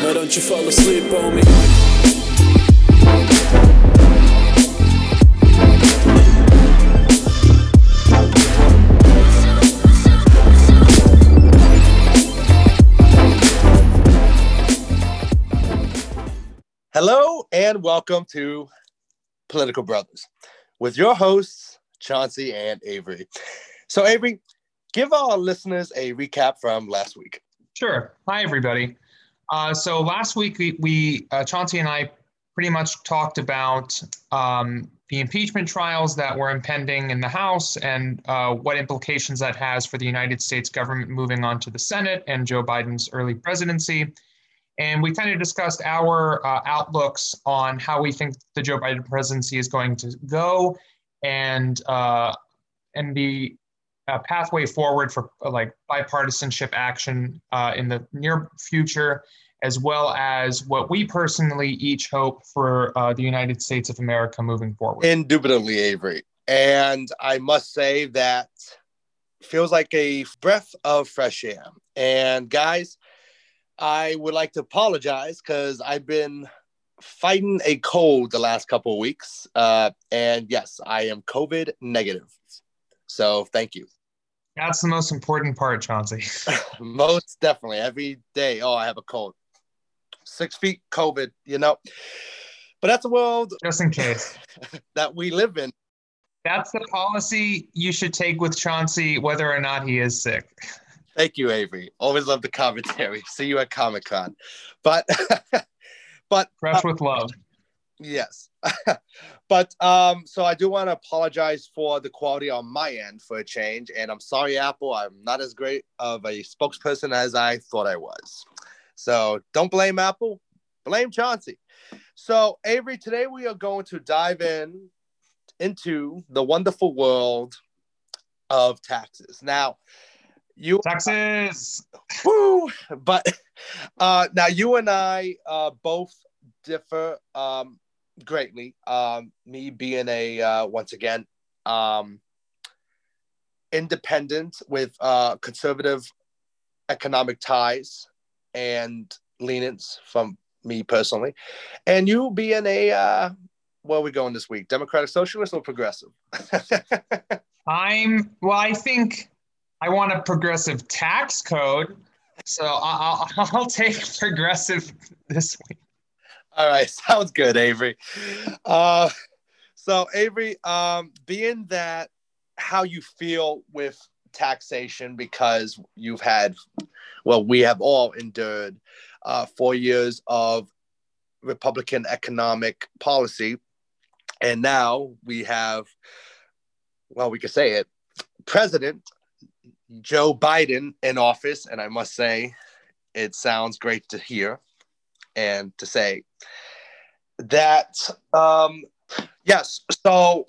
Why don't you fall asleep on me? Hello and welcome to Political Brothers with your hosts, Chauncey and Avery. So Avery, give our listeners a recap from last week. Sure. Hi, everybody. So last week, we Chauncey and I pretty much talked about the impeachment trials that were impending in the House and what implications that has for the United States government moving on to the Senate and Joe Biden's early presidency. And we kind of discussed our outlooks on how we think the Joe Biden presidency is going to go and the pathway forward for like bipartisanship action in the near future, as well as what we personally each hope for the United States of America moving forward. Indubitably, Avery. And I must say that feels like a breath of fresh air. And guys, I would like to apologize because I've been fighting a cold the last couple of weeks. And yes, I am COVID negative. So thank you. That's the most important part, Chauncey. Most definitely. Every day, oh, I have a cold. 6 feet, COVID, you know. But that's a world... just in case. ...that we live in. That's the policy you should take with Chauncey, whether or not he is sick. Thank you, Avery. Always love the commentary. See you at comic-con. But... fresh with love. Yes. But so I do want to apologize for the quality on my end for a change. And I'm sorry, Apple, I'm not as great of a spokesperson as I thought I was. So don't blame Apple, blame Chauncey. So Avery, today we are going to dive into the wonderful world of taxes. Now, you taxes. Woo! But now you and I both differ greatly, me being a once again independent with conservative economic ties and leanings from me personally, and you being a where are we going this week? Democratic socialist or progressive? I think I want a progressive tax code, so I'll take progressive this week. All right. Sounds good, Avery. So Avery, being that how you feel with taxation, because you've had, well, we have all endured 4 years of Republican economic policy. And now we have, well, we could say it, President Joe Biden in office. And I must say, it sounds great to hear. And to say that, yes, so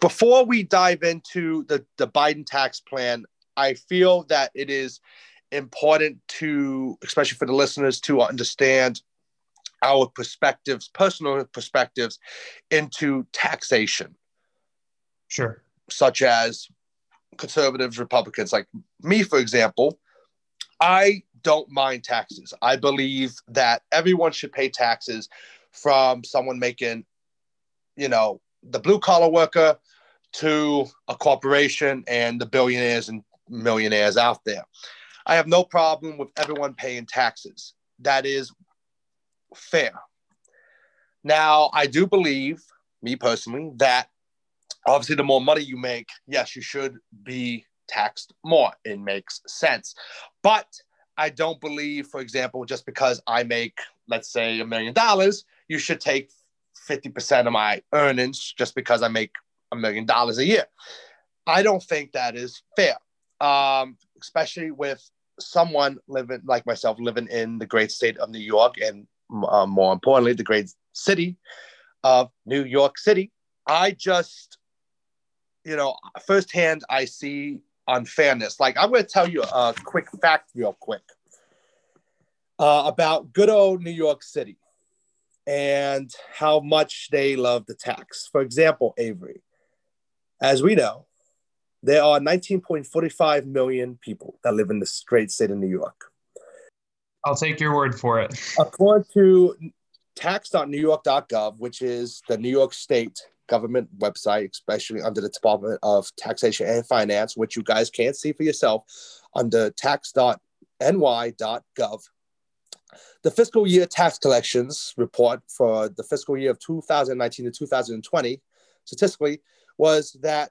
before we dive into the Biden tax plan, I feel that it is important to, especially for the listeners, to understand our perspectives, personal perspectives into taxation. Sure. Such as conservatives, Republicans, like me, for example, I don't mind taxes. I believe that everyone should pay taxes, from someone making, you know, the blue collar worker to a corporation and the billionaires and millionaires out there. I have no problem with everyone paying taxes. That is fair. Now, I do believe, me personally, that obviously the more money you make, yes, you should be taxed more. It makes sense. But I don't believe, for example, just because I make, let's say, $1 million, you should take 50% of my earnings just because I make $1 million a year. I don't think that is fair, especially with someone living like myself, living in the great state of New York and more importantly, the great city of New York City. I just, you know, firsthand, I see unfairness. Like, I'm going to tell you a quick fact real quick about good old New York City and how much they love the tax. For example, Avery, as we know, there are 19.45 million people that live in this great state of New York. I'll take your word for it. According to tax.newyork.gov, which is the New York State government website, especially under the Department of Taxation and Finance, which you guys can't see for yourself, under tax.ny.gov. The fiscal year tax collections report for the fiscal year of 2019 to 2020, statistically, was that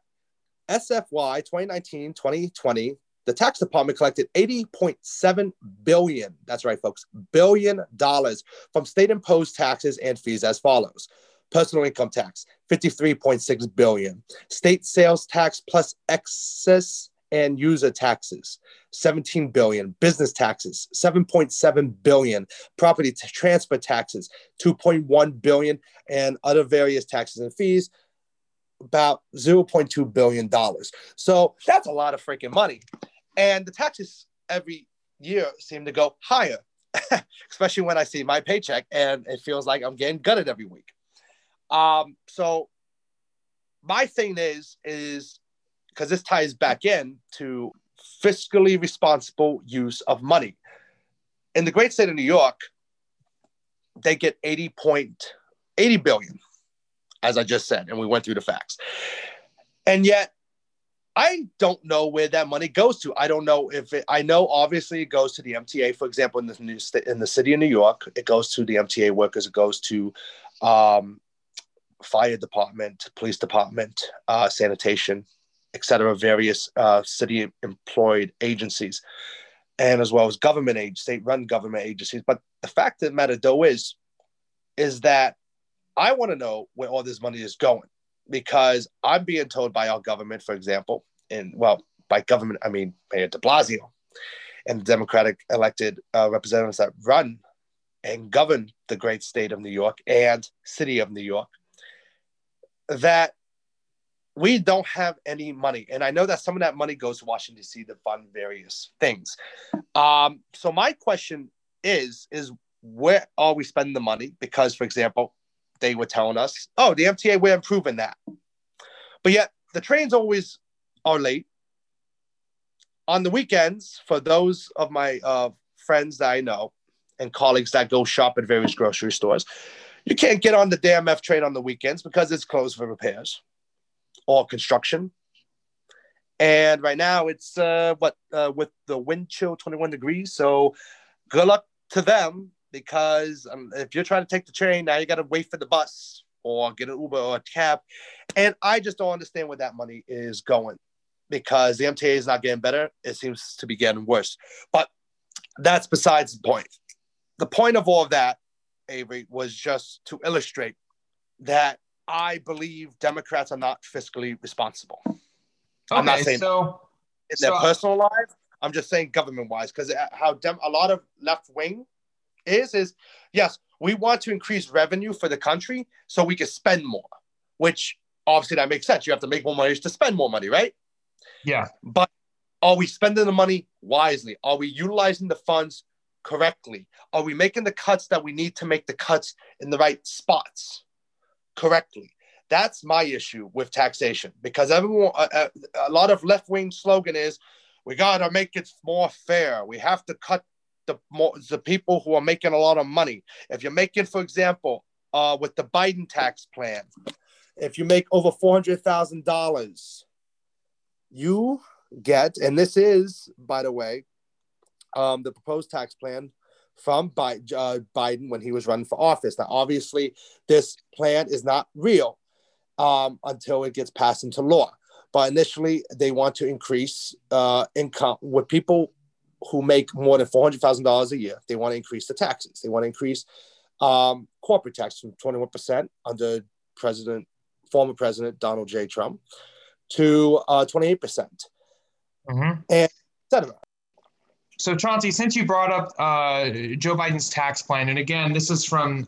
SFY 2019-2020, the tax department collected $80.7 billion, that's right, folks, $1 billion from state-imposed taxes and fees as follows. Personal income tax, $53.6 billion. State sales tax plus excess and user taxes, $17 billion. Business taxes, $7.7 billion. Property transfer taxes, $2.1 billion. And other various taxes and fees, about $0.2 billion. So that's a lot of freaking money. And the taxes every year seem to go higher, especially when I see my paycheck and it feels like I'm getting gutted every week. So my thing is because this ties back in to fiscally responsible use of money. In the great state of New York, they get $80 billion, as I just said, and we went through the facts. And yet, I don't know where that money goes to. I don't know if it, I know obviously it goes to the MTA, for example, in the city of New York, it goes to the MTA workers, it goes to fire department, police department, sanitation, et cetera, various city employed agencies, and as well as government aid, state run government agencies. But the fact of the matter though is that I want to know where all this money is going, because I'm being told by our government, for example, and well, by government, I mean, Mayor de Blasio and Democratic elected representatives that run and govern the great state of New York and city of New York, that we don't have any money. And I know that some of that money goes to Washington, D.C. to fund various things. So my question is where are we spending the money? Because, for example, they were telling us, oh, the MTA, we're improving that. But yet the trains always are late. On the weekends, for those of my friends that I know, and colleagues that go shop at various grocery stores, you can't get on the damn F train on the weekends because it's closed for repairs or construction. And right now it's, with the wind chill, 21 degrees. So good luck to them, because if you're trying to take the train, now you got to wait for the bus or get an Uber or a cab. And I just don't understand where that money is going, because the MTA is not getting better. It seems to be getting worse. But that's besides the point. The point of all of that, Avery, was just to illustrate that I believe Democrats are not fiscally responsible. Okay, I'm not saying in their personal lives. I'm just saying government-wise, because how a lot of left-wing is yes, we want to increase revenue for the country so we can spend more, which obviously that makes sense. You have to make more money to spend more money, right? Yeah. But are we spending the money wisely? Are we utilizing the funds correctly? Are we making the cuts that we need to make the cuts in the right spots correctly? That's my issue with taxation, because everyone, a lot of left-wing slogan is, we got to make it more fair. We have to cut the people who are making a lot of money. If you're making, for example, with the Biden tax plan, if you make over $400,000, you get, and this is, by the way, the proposed tax plan from Biden when he was running for office. Now, obviously, this plan is not real until it gets passed into law. But initially, they want to increase income with people who make more than $400,000 a year. They want to increase the taxes. They want to increase corporate tax from 21% under former President Donald J. Trump to 28%, and et cetera. So, Chauncey, since you brought up Joe Biden's tax plan, and again, this is from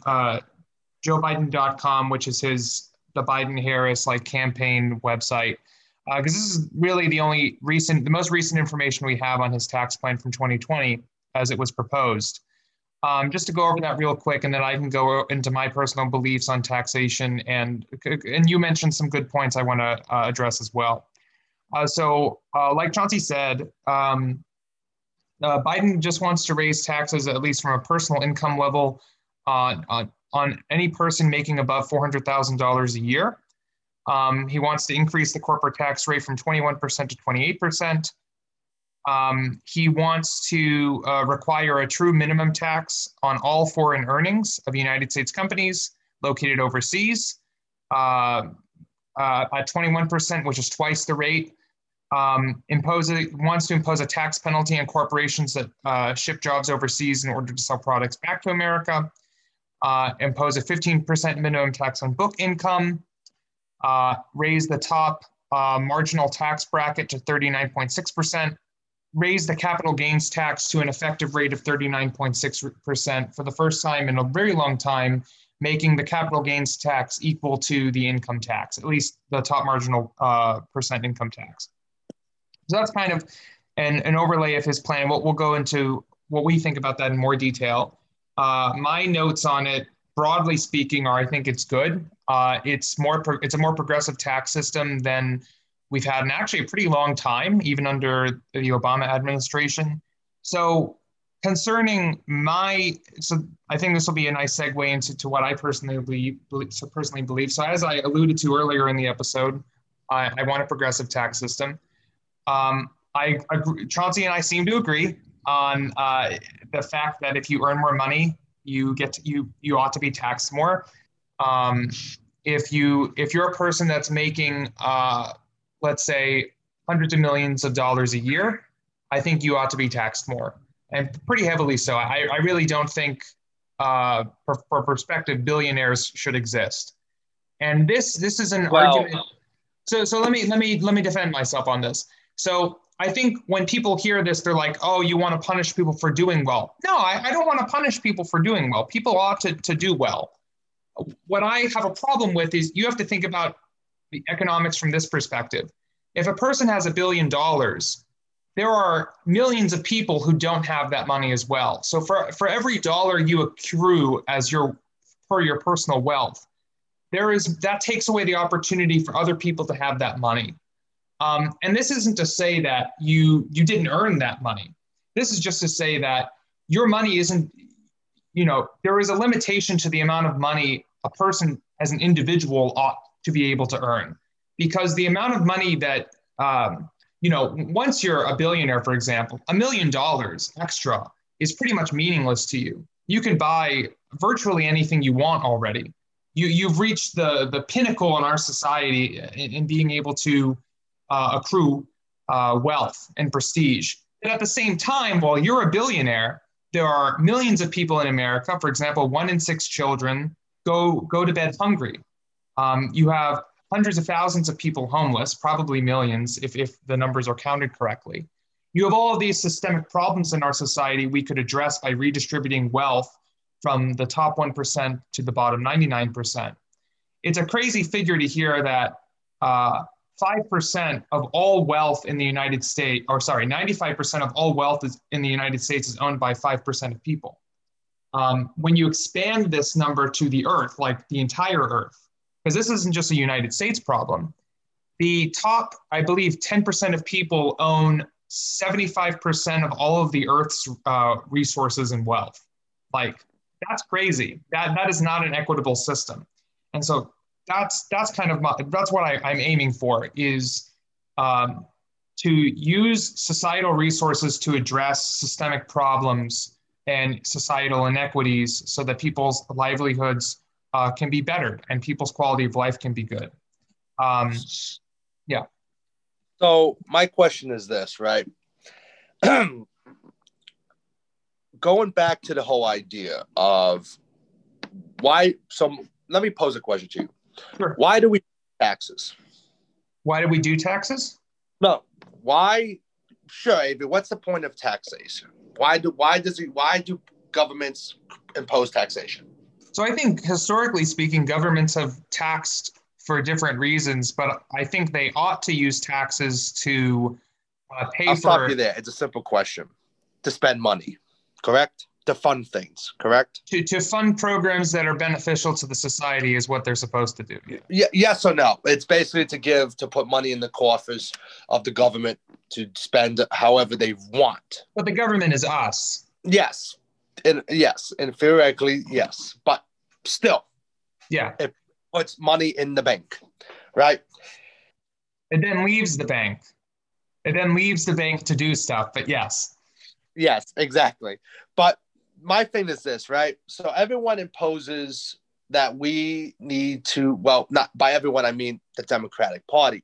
joebiden.com, which is the Biden-Harris campaign website, because this is really the most recent information we have on his tax plan from 2020 as it was proposed. Just to go over that real quick, and then I can go into my personal beliefs on taxation, and you mentioned some good points I want to address as well. So, like Chauncey said, Biden just wants to raise taxes, at least from a personal income level, on any person making above $400,000 a year. He wants to increase the corporate tax rate from 21% to 28%. He wants to require a true minimum tax on all foreign earnings of United States companies located overseas at 21%, which is twice the rate. Wants to impose a tax penalty on corporations that ship jobs overseas in order to sell products back to America. Impose a 15% minimum tax on book income. Raise the top marginal tax bracket to 39.6%. Raise the capital gains tax to an effective rate of 39.6% for the first time in a very long time, making the capital gains tax equal to the income tax, at least the top marginal percent income tax. So that's kind of an overlay of his plan. We'll go into what we think about that in more detail. My notes on it, broadly speaking, are I think it's good. It's a more progressive tax system than we've had in actually a pretty long time, even under the Obama administration. So I think this will be a nice segue into what I personally believe. So as I alluded to earlier in the episode, I want a progressive tax system. Chauncey and I seem to agree on the fact that if you earn more money, you ought to be taxed more. If you're a person that's making let's say hundreds of millions of dollars a year, I think you ought to be taxed more, and pretty heavily so. I really don't think, for perspective, billionaires should exist. And this is an argument. So let me defend myself on this. So I think when people hear this, they're like, oh, you want to punish people for doing well. No, I don't want to punish people for doing well. People ought to do well. What I have a problem with is you have to think about the economics from this perspective. If a person has $1 billion, there are millions of people who don't have that money as well. So for every dollar you accrue as your personal wealth, that takes away the opportunity for other people to have that money. And this isn't to say that you didn't earn that money. This is just to say that your money isn't, there is a limitation to the amount of money a person as an individual ought to be able to earn, because the amount of money that, once you're a billionaire, for example, $1 million extra is pretty much meaningless to you. You can buy virtually anything you want already. You've reached the pinnacle in our society in being able to accrue wealth and prestige. And at the same time, while you're a billionaire, there are millions of people in America. For example, 1 in 6 children go to bed hungry. You have hundreds of thousands of people homeless, probably millions if the numbers are counted correctly. You have all of these systemic problems in our society we could address by redistributing wealth from the top 1% to the bottom 99%. It's a crazy figure to hear that 5% of all wealth in the United States, 95% of all wealth in the United States is owned by 5% of people. When you expand this number to the earth, like the entire earth, because this isn't just a United States problem, the top, I believe, 10% of people own 75% of all of the earth's resources and wealth. Like, that's crazy. That is not an equitable system. And so that's what I'm aiming for, is to use societal resources to address systemic problems and societal inequities so that people's livelihoods can be bettered and people's quality of life can be good. Yeah. So my question is this, right? Going back to the whole idea of let me pose a question to you. Sure. Why do we do taxes? Why do we do taxes? No. Why? Sure, Avery, what's the point of taxation? Why do governments impose taxation? So I think historically speaking, governments have taxed for different reasons, but I think they ought to use taxes to pay for. I'll stop you there. It's a simple question. To spend money, correct? to fund things, correct? To fund programs that are beneficial to the society is what they're supposed to do. Yeah. Yes or no? It's basically to put money in the coffers of the government to spend however they want. But the government is us. Yes. And theoretically, yes. But still. Yeah. It puts money in the bank, right? It then leaves the bank. It then leaves the bank to do stuff, but yes. Yes, exactly. But my thing is this, right? So everyone imposes that we need to, well, not by everyone, I mean the Democratic Party,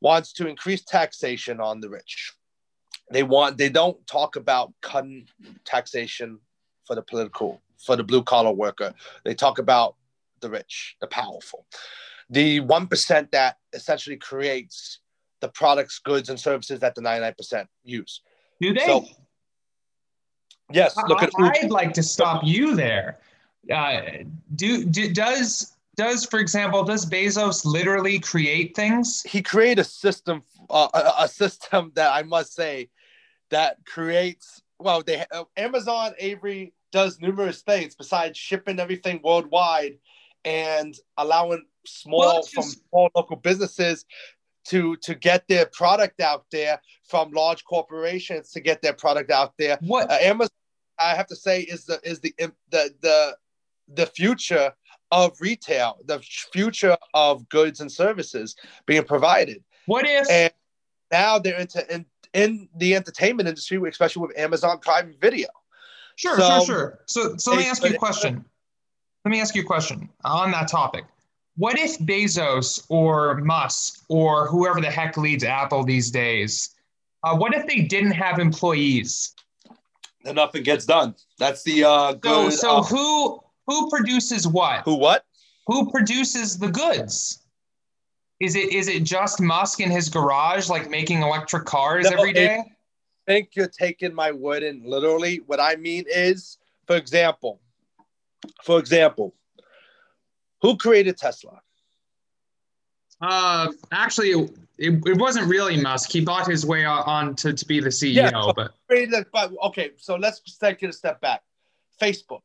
wants to increase taxation on the rich. They don't talk about cutting taxation for the blue collar worker. They talk about the rich, the powerful, the 1% that essentially creates the products, goods, and services that the 99% use. Do they? So, yes. Look at Uber. I'd like to stop you there. Does, for example, does Bezos literally create things? He created a system, that I must say that creates. Well, Amazon, Avery does numerous things besides shipping everything worldwide and allowing small local businesses to get their product out there, from large corporations to get their product out there. What Amazon, I have to say, is the future of retail, the future of goods and services being provided. What if? And now they're in the entertainment industry, especially with Amazon Prime Video. Sure. So let me ask you a question. On that topic. What if Bezos or Musk or whoever the heck leads Apple these days, what if they didn't have employees? Then nothing gets done. That's the good. So who produces what? Who produces the goods? Is it just Musk in his garage, like making electric cars every day? I think you're taking my word in literally. What I mean is, for example. Who created Tesla? Actually, it wasn't really Musk. He bought his way on to be the CEO. Yeah, so let's take it a step back. Facebook.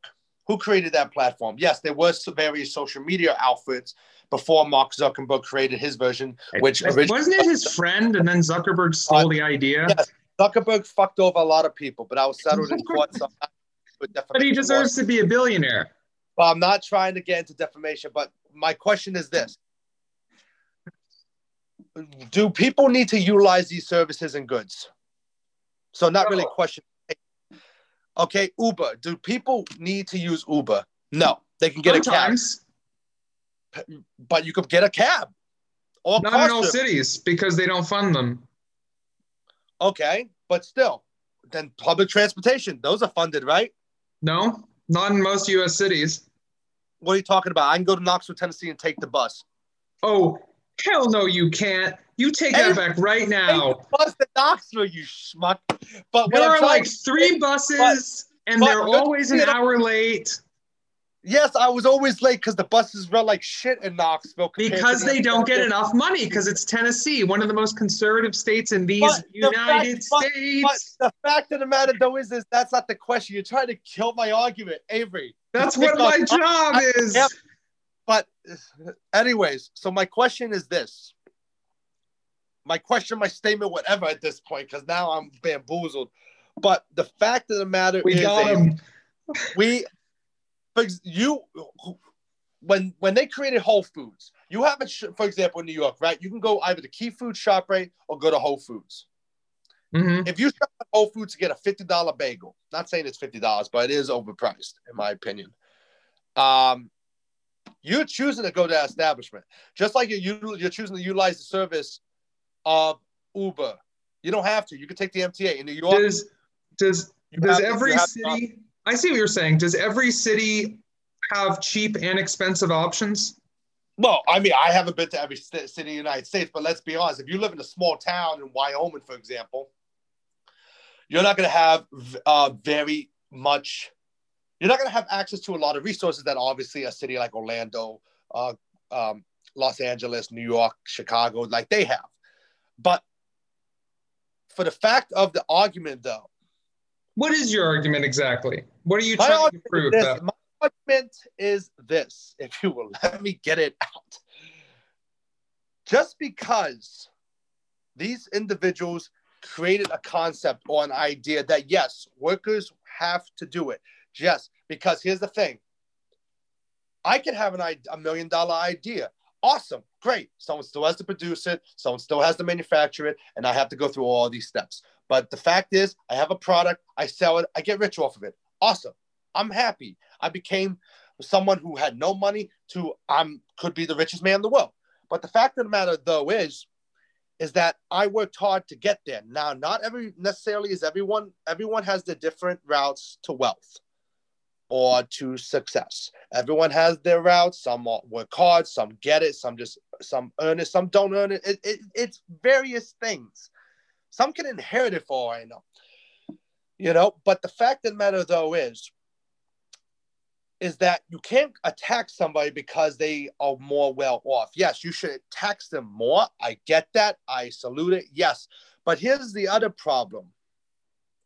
Who created that platform? Yes, there was various social media outfits before Mark Zuckerberg created his version, which originally wasn't it his friend, and then Zuckerberg stole the idea? Yes, Zuckerberg fucked over a lot of people, but I was settled in court. But he deserves to be a billionaire. Well, I'm not trying to get into defamation, but my question is this. Do people need to utilize these services and goods? So not really a question. Okay, Uber. Do people need to use Uber? No. They can get a cab. But you could get a cab. Not in all cities because they don't fund them. Okay, but still. Then public transportation. Those are funded, right? No, not in most U.S. cities. What are you talking about? I can go to Knoxville, Tennessee and take the bus. Oh, hell no, you can't. You take that back right now. Take the bus to Knoxville, you schmuck. But there are like three buses, and they're always an hour late. Yes, I was always late because the buses run like shit in Knoxville. Because they don't get enough money because it's Tennessee, one of the most conservative states in these United States. But the fact of the matter, though, is that's not the question. You're trying to kill my argument, Avery. That's what my job is. Yep. But anyways, so my question is this. My statement, whatever at this point, because now I'm bamboozled. But the fact of the matter is got him. When they created Whole Foods, you have for example, in New York, right? You can go either to Key Food Shop, right, or go to Whole Foods. Mm-hmm. If you shop at Whole Foods to get a $50 bagel, not saying it's $50, but it is overpriced, in my opinion. You're choosing to go to that establishment. Just like you're choosing to utilize the service of Uber. You don't have to. You can take the MTA. In New York, does every city... I see what you're saying. Does every city have cheap and expensive options? Well, I mean, I haven't been to every city in the United States, but let's be honest. If you live in a small town in Wyoming, for example, you're not going to have you're not going to have access to a lot of resources that obviously a city like Orlando, Los Angeles, New York, Chicago, like they have. But for the fact of the argument, though, What is your argument exactly? What are you trying to prove? My argument is this, if you will let me get it out. Just because these individuals created a concept or an idea that, yes, workers have to do it. Yes, because here's the thing. I can have a $1 million idea. Awesome. Great. Someone still has to produce it. Someone still has to manufacture it. And I have to go through all these steps. But the fact is, I have a product. I sell it. I get rich off of it. Awesome. I'm happy. I became someone who had no money to could be the richest man in the world. But the fact of the matter, though, is that I worked hard to get there. Now, not necessarily is everyone has their different routes to wealth or to success. Everyone has their routes. Some work hard, some get it, some earn it, some don't earn it. It's various things. Some can inherit it for all I know. You know, but the fact of the matter, though, is that you can't attack somebody because they are more well off. Yes, you should tax them more. I get that. I salute it. Yes. But here's the other problem,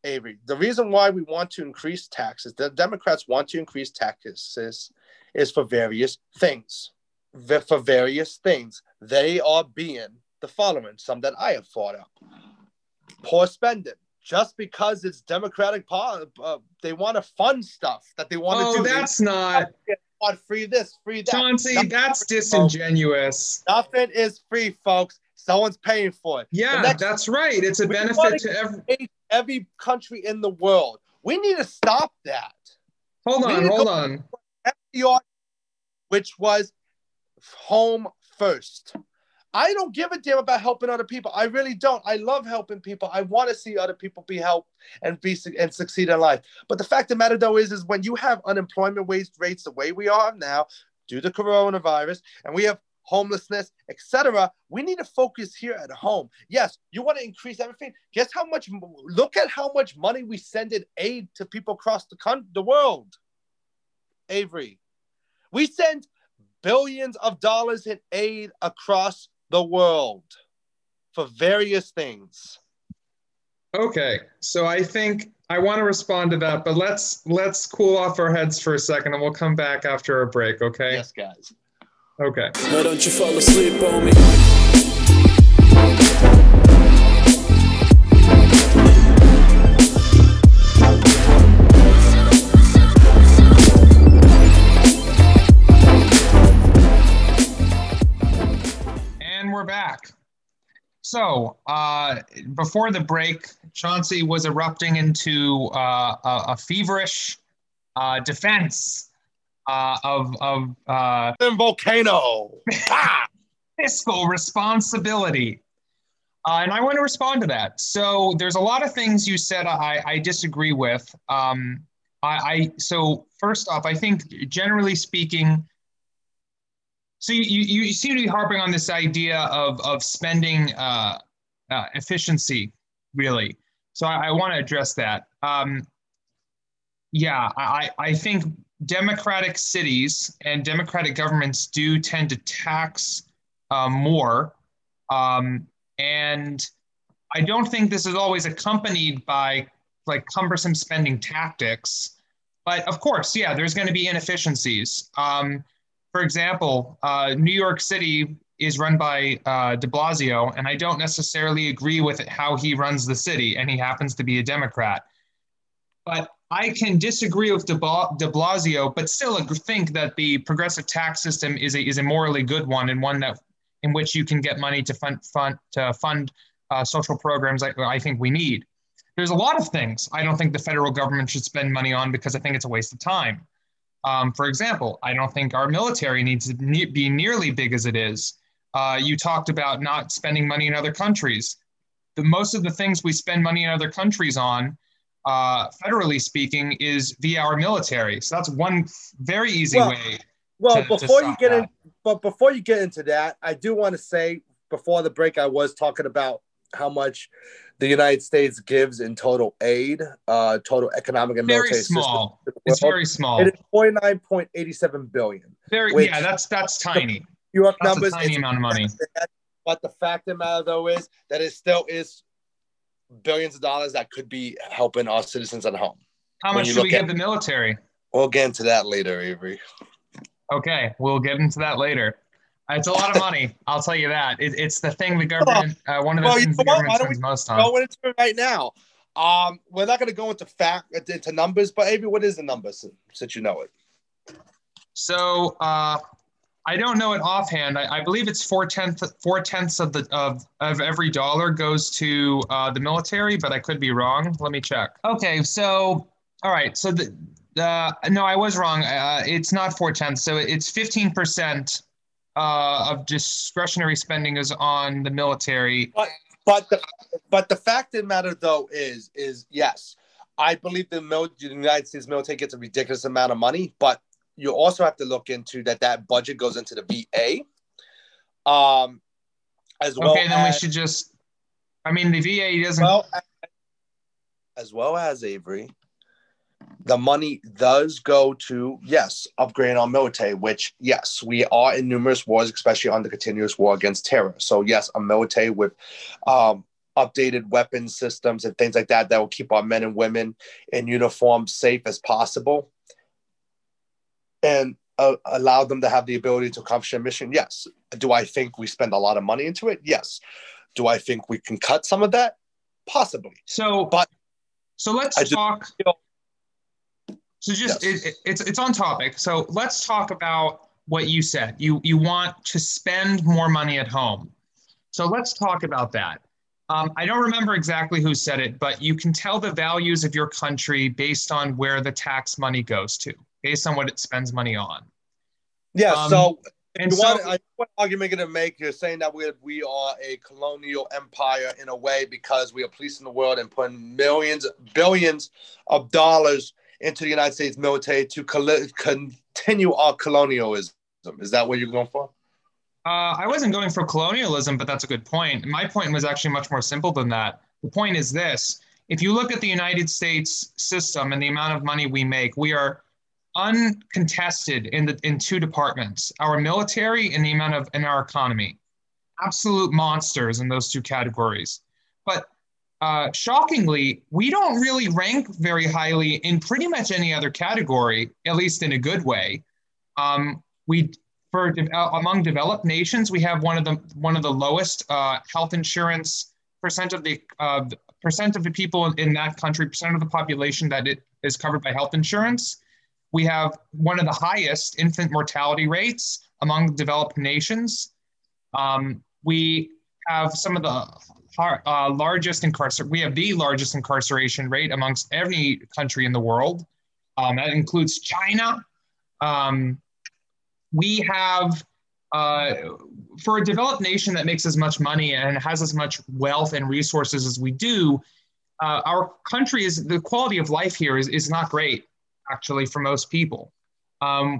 Avery. The reason why we want to increase taxes, the Democrats want to increase taxes, is for various things. For various things. They are being the following, some that I have thought up. Poor spending. Just because it's Democratic, they want to fund stuff that they want to do. Oh, that's not. On free this, free that. Chauncey, that's disingenuous. Nothing is free, folks. Someone's paying for it. Yeah, that's right. It's a benefit to every country in the world. We need to stop that. Hold on. FDR, which was home first. I don't give a damn about helping other people. I really don't. I love helping people. I want to see other people be helped and succeed in life. But the fact of the matter, though, is when you have unemployment rates the way we are now due to coronavirus, and we have homelessness, etc., we need to focus here at home. Yes, you want to increase everything. Guess how much? Look at how much money we send in aid to people across the world. Avery, we send billions of dollars in aid across the world for various things. Okay, so I think I want to respond to that, but let's cool off our heads for a second, and we'll come back after a break. Okay. Yes, guys. Okay. Why don't you fall asleep on me? So before the break, Chauncey was erupting into a feverish defense of volcano fiscal responsibility, and I want to respond to that. So there's a lot of things you said I disagree with. So first off, I think generally speaking. So you seem to be harping on this idea of spending efficiency, really. So I want to address that. I think democratic cities and democratic governments do tend to tax more. And I don't think this is always accompanied by like cumbersome spending tactics. But of course, yeah, there's going to be inefficiencies. For example, New York City is run by de Blasio, and I don't necessarily agree with how he runs the city, and he happens to be a Democrat. But I can disagree with de Blasio, but still think that the progressive tax system is a morally good one, and one that in which you can get money to fund social programs I think we need. There's a lot of things I don't think the federal government should spend money on because I think it's a waste of time. For example, I don't think our military needs to be nearly big as it is. You talked about not spending money in other countries. Most of the things we spend money in other countries on, federally speaking, is via our military. So that's one very easy way. Well, before you get into that, I do want to say before the break, I was talking about how much the United States gives in total aid, total economic and military small. System. It's very small. It is $49.87 billion. That's tiny. New York numbers, a tiny amount of money. But the fact of the matter, though, is that it still is billions of dollars that could be helping our citizens at home. How much should we give the military? We'll get into that later, Avery. Okay, we'll get into that later. It's a lot of money, I'll tell you that. It's the thing the government, one of the things the government spends most on. Go into it right now. We're not going to go into into numbers, but Avery, what is the number since you know it? So I don't know it offhand. I believe it's four tenths of every dollar goes to the military, but I could be wrong. Let me check. Okay, so all right, so no, I was wrong. It's not 4/10. So it's 15% of discretionary spending is on the military. But the fact of the matter though is yes, I believe the United States military gets a ridiculous amount of money, but you also have to look into that budget goes into the VA. As well. Okay, then we should just. I mean, the VA doesn't. As well as Avery, the money does go to upgrade our military. Which we are in numerous wars, especially on the continuous war against terror. So a military with updated weapon systems and things like that will keep our men and women in uniform safe as possible. And allow them to have the ability to accomplish a mission? Yes. Do I think we spend a lot of money into it? Yes. Do I think we can cut some of that? Possibly. So let's talk. It's on topic. So let's talk about what you said. You want to spend more money at home. So let's talk about that. I don't remember exactly who said it, but you can tell the values of your country based on where the tax money goes to. Based on what it spends money on. Yeah, what argument going to make? You're saying that we are a colonial empire in a way because we are policing the world and putting millions, billions of dollars into the United States military to continue our colonialism. Is that what you're going for? I wasn't going for colonialism, but that's a good point. My point was actually much more simple than that. The point is this. If you look at the United States system and the amount of money we make, we are uncontested in two departments, our military and our economy. Absolute monsters in those two categories. But shockingly, we don't really rank very highly in pretty much any other category, at least in a good way. Among developed nations, we have one of the lowest health insurance percent of the people in that country, percent of the population that it is covered by health insurance. We have one of the highest infant mortality rates among developed nations. We have some of the largest incarceration rate amongst every country in the world. That includes China. We have, for a developed nation that makes as much money and has as much wealth and resources as we do, our country the quality of life here is not great. Actually, for most people.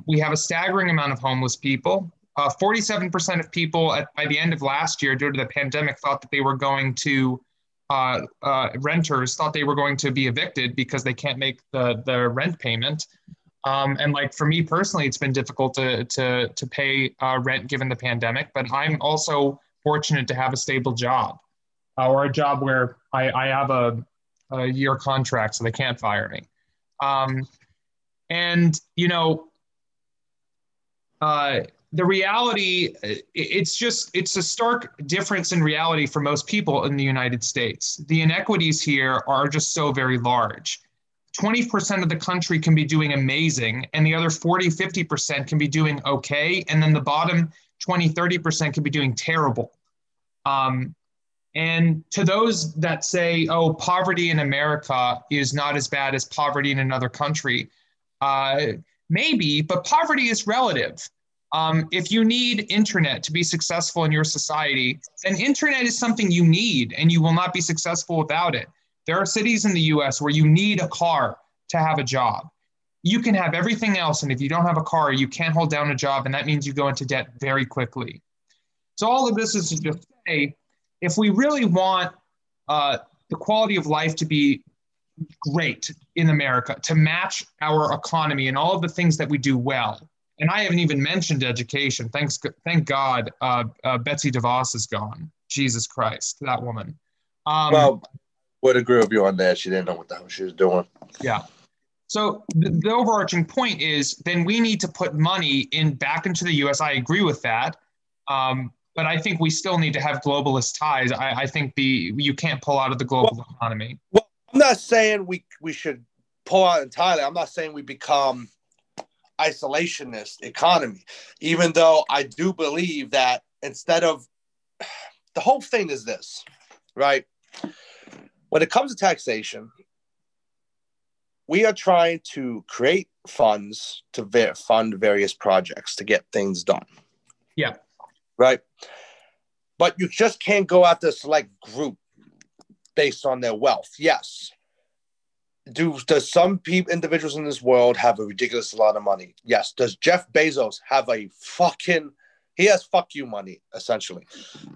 We have a staggering amount of homeless people. 47% of people by the end of last year, due to the pandemic, thought they were going to be evicted because they can't make the rent payment. And like for me personally, it's been difficult to pay rent given the pandemic, but I'm also fortunate to have a stable job or a job where I have a year contract, so they can't fire me. The reality, it's a stark difference in reality for most people in the United States. The inequities here are just so very large. 20% of the country can be doing amazing, and the other 50% can be doing okay, and then the bottom 30% can be doing terrible. And to those that say, oh, poverty in America is not as bad as poverty in another country, maybe, but poverty is relative. If you need internet to be successful in your society, then internet is something you need and you will not be successful without it. There are cities in the US where you need a car to have a job. You can have everything else, and if you don't have a car, you can't hold down a job, and that means you go into debt very quickly. So all of this is to just say, if we really want the quality of life to be great in America, to match our economy and all of the things that we do well, and I haven't even mentioned education. Thank God Betsy DeVos is gone. Jesus Christ, that woman. Well, would agree with you on that. She didn't know what the hell she was doing. Yeah. So the overarching point is then we need to put money in back into the U.S. I agree with that. But I think we still need to have globalist ties. I think you can't pull out of the global economy. Well, I'm not saying we should pull out entirely. I'm not saying we become isolationist economy, even though I do believe that instead of the whole thing is this, right? When it comes to taxation, we are trying to create funds to fund various projects to get things done. Yeah. Right. But you just can't go after a select group based on their wealth. Yes. Does some individuals in this world have a ridiculous lot of money? Yes. Does Jeff Bezos have he has fuck you money, essentially.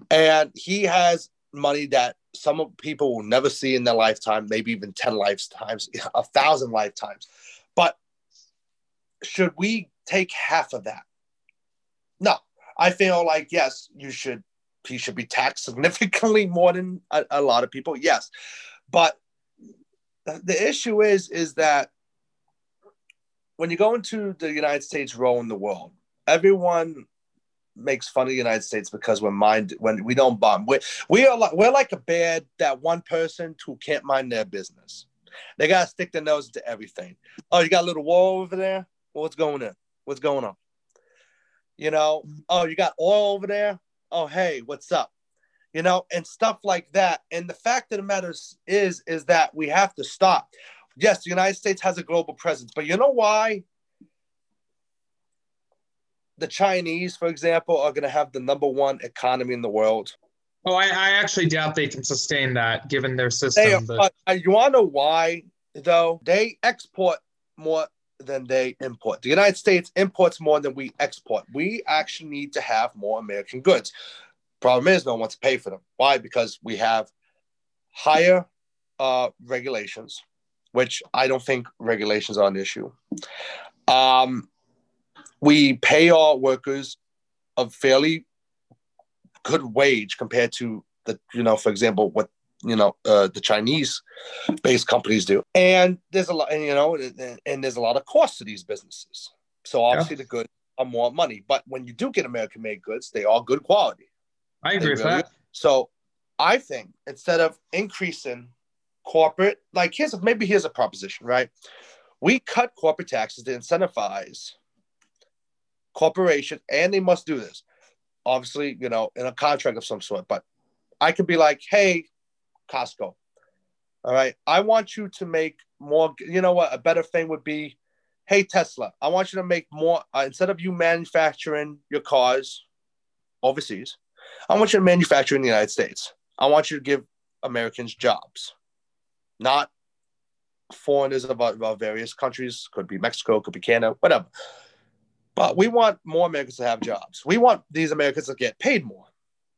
And he has money that some people will never see in their lifetime, maybe even 10 lifetimes, 1,000 lifetimes. But should we take half of that? No, I feel like, yes, he should be taxed significantly more than a lot of people. Yes. But the issue is that when you go into the United States role in the world, everyone makes fun of the United States because when we don't bomb, we're like a bad that one person who can't mind their business. They gotta stick their nose into everything. Oh, you got a little wall over there? Well, what's going on? What's going on? You know? Oh, you got oil over there? Oh, hey, what's up? You know, and stuff like that. And the fact of the matter is that we have to stop. Yes, the United States has a global presence, but you know why? The Chinese, for example, are going to have the number one economy in the world. Oh, I actually doubt they can sustain that given their system. You want to know why, though? They export more than they import. The United States imports more than we export. We actually need to have more American goods. Problem is, no one wants to pay for them. Why? Because we have higher regulations, which I don't think regulations are an issue. We pay our workers a fairly good wage compared to for example, what the Chinese-based companies do. And there's a lot, and there's a lot of cost to these businesses. So obviously, the goods are more money. But when you do get American-made goods, they are good quality. I agree with that. So I think instead of increasing corporate, here's a proposition, right? We cut corporate taxes to incentivize corporation, and they must do this, obviously, in a contract of some sort. But I could be like, hey, Costco, all right, I want you to make more, a better thing would be, hey, Tesla, I want you to make more, instead of you manufacturing your cars overseas, I want you to manufacture in the United States. I want you to give Americans jobs, not foreigners of various countries, could be Mexico, could be Canada, whatever. But we want more Americans to have jobs. We want these Americans to get paid more,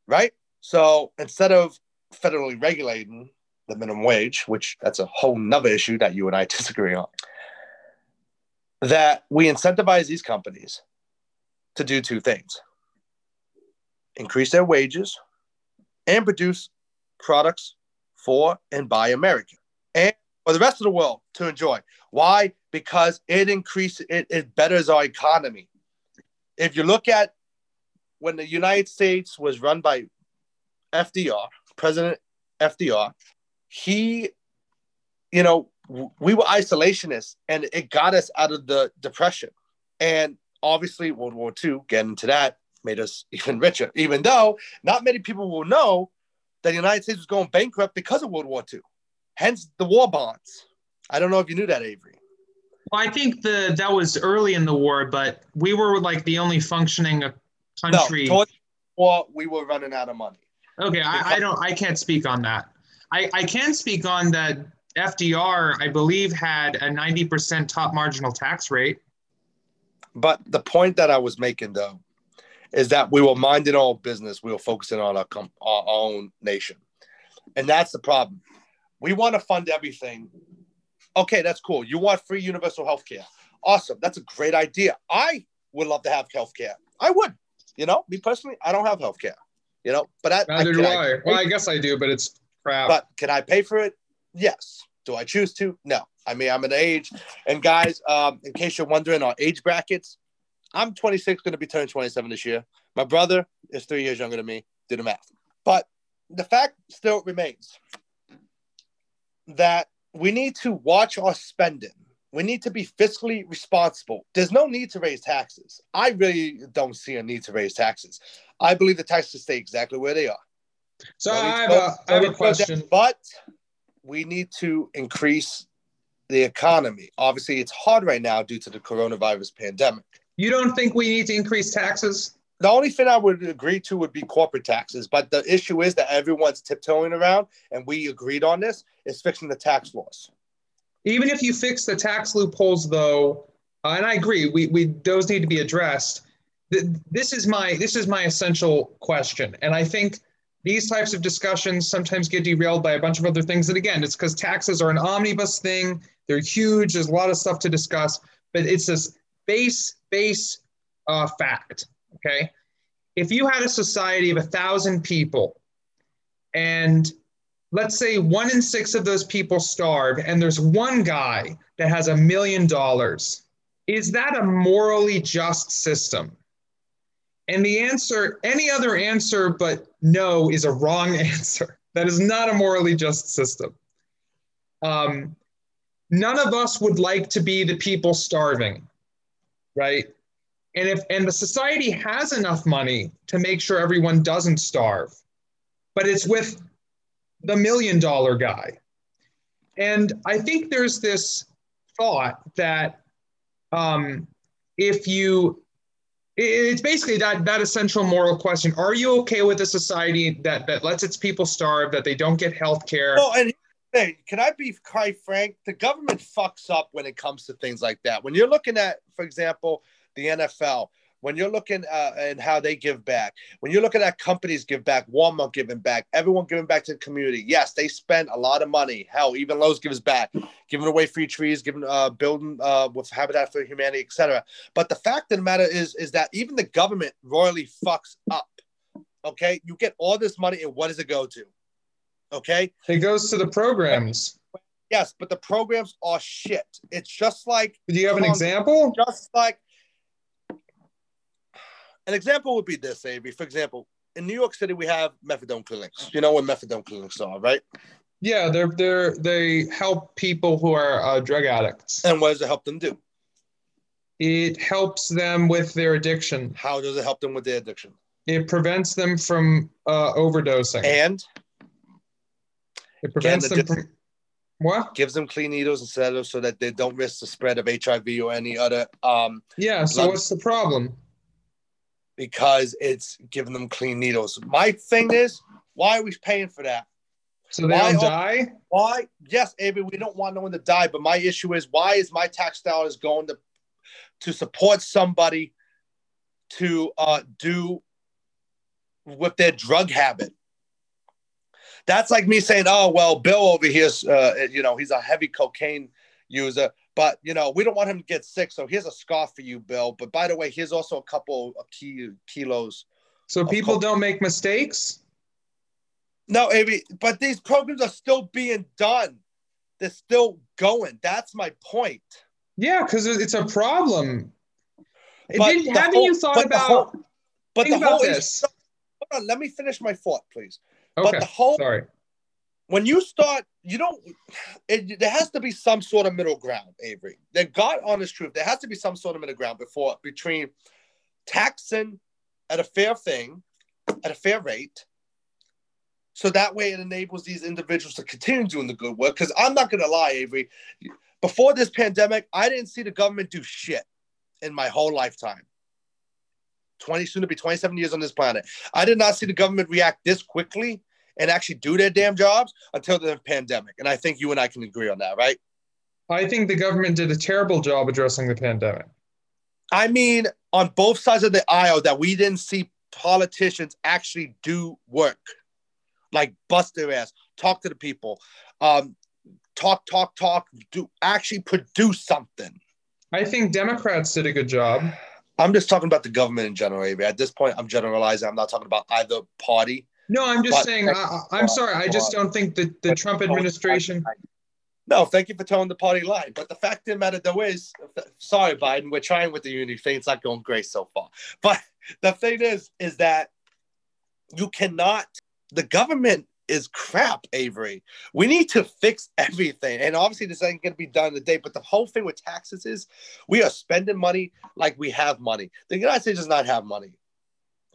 right? So instead of federally regulating the minimum wage, which that's a whole nother issue that you and I disagree on, that we incentivize these companies to do two things: increase their wages and produce products for and by America and for the rest of the world to enjoy. Why? Because it betters our economy. If you look at when the United States was run by FDR, President FDR, we were isolationists, and it got us out of the Depression. And obviously, World War II, getting into that, made us even richer, even though not many people will know that the United States was going bankrupt because of World War II, hence the war bonds. I don't know if you knew that, Avery. Well, I think that was early in the war, but we were like the only functioning country. No, towards the war, we were running out of money. Okay, I can't speak on that. I can speak on that FDR, I believe, had a 90% top marginal tax rate. But the point that I was making, though, is that we were minding our business. We were focusing on our own nation. And that's the problem. We want to fund everything. Okay, that's cool. You want free universal health care. Awesome. That's a great idea. I would love to have health care. I would. Me personally, I don't have health care. But neither do I. Well, I guess I do, but it's crap. But can I pay for it? Yes. Do I choose to? No. I mean, I'm an age. And guys, in case you're wondering, our age brackets, I'm 26, going to be turning 27 this year. My brother is 3 years younger than me. Do the math. But the fact still remains that we need to watch our spending. We need to be fiscally responsible. There's no need to raise taxes. I really don't see a need to raise taxes. I believe the taxes stay exactly where they are. So I have a question. But we need to increase the economy. Obviously, it's hard right now due to the coronavirus pandemic. You don't think we need to increase taxes? The only thing I would agree to would be corporate taxes. But the issue is that everyone's tiptoeing around, and we agreed on this, is fixing the tax laws. Even if you fix the tax loopholes, though, and I agree, those need to be addressed. This is my essential question. And I think these types of discussions sometimes get derailed by a bunch of other things. And again, it's because taxes are an omnibus thing. They're huge. There's a lot of stuff to discuss. But it's this base fact. Okay, if you had a society of 1,000 people and let's say 1 in 6 of those people starve and there's one guy that has $1 million, is that a morally just system? And the answer, any other answer but no, is a wrong answer. That is not a morally just system. None of us would like to be the people starving, right? And the society has enough money to make sure everyone doesn't starve, but it's with the $1 million guy. And I think there's this thought that it's basically that essential moral question. Are you okay with a society that lets its people starve, that they don't get health care? Oh, and hey, can I be quite frank? The government fucks up when it comes to things like that. When you're looking at, for example, the NFL, when you're looking and how they give back, when you're looking at companies give back, Walmart giving back, everyone giving back to the community. Yes, they spend a lot of money. Hell, even Lowe's gives back, giving away free trees, giving building with Habitat for Humanity, etc. But the fact of the matter is that even the government royally fucks up. Okay, you get all this money, and what does it go to? Okay, it goes to the programs. Yes, but the programs are shit. It's just like. Do you have an example? Just like. An example would be this, Avery. For example, in New York City, we have methadone clinics. You know what methadone clinics are, right? Yeah, they help people who are drug addicts. And what does it help them do? It helps them with their addiction. How does it help them with their addiction? It prevents them from overdosing. And? It prevents them from... What? Gives them clean needles and sedatives so that they don't risk the spread of HIV or any other... yeah, so what's the problem? Because it's giving them clean needles. My thing is, why are we paying for that? So they don't die? Why? Yes, Avery, we don't want no one to die. But my issue is, why is my tax dollars going to support somebody to do with their drug habit? That's like me saying, oh, well, Bill over here, he's a heavy cocaine user. But, we don't want him to get sick. So here's a scarf for you, Bill. But by the way, here's also a couple of kilos. So people don't make mistakes? No, Avery. But these programs are still being done. They're still going. That's my point. Yeah, because it's a problem. Haven't you thought about this? Hold on. Let me finish my thought, please. Okay. But the whole... Sorry. When you start, there has to be some sort of middle ground, Avery. The God honest truth, there has to be some sort of middle ground between taxing at a fair thing, at a fair rate, so that way it enables these individuals to continue doing the good work. Because I'm not going to lie, Avery, before this pandemic, I didn't see the government do shit in my whole lifetime. 20, soon to be 27 years on this planet. I did not see the government react this quickly and actually do their damn jobs until the pandemic. And I think you and I can agree on that, right? I think the government did a terrible job addressing the pandemic. I mean, on both sides of the aisle, that we didn't see politicians actually do work, like bust their ass, talk to the people, talk, do actually produce something. I think Democrats did a good job. I'm just talking about the government in general, Avery. At this point, I'm generalizing. I'm not talking about either party. No, I'm just saying, I'm sorry. I just don't think that the Trump administration No, thank you for towing the party line. But the fact of the matter, though, is, sorry, Biden, we're trying with the unity thing. It's not going great so far. But the thing is that you cannot, the government is crap, Avery. We need to fix everything. And obviously this ain't going to be done today, but the whole thing with taxes is we are spending money like we have money. The United States does not have money.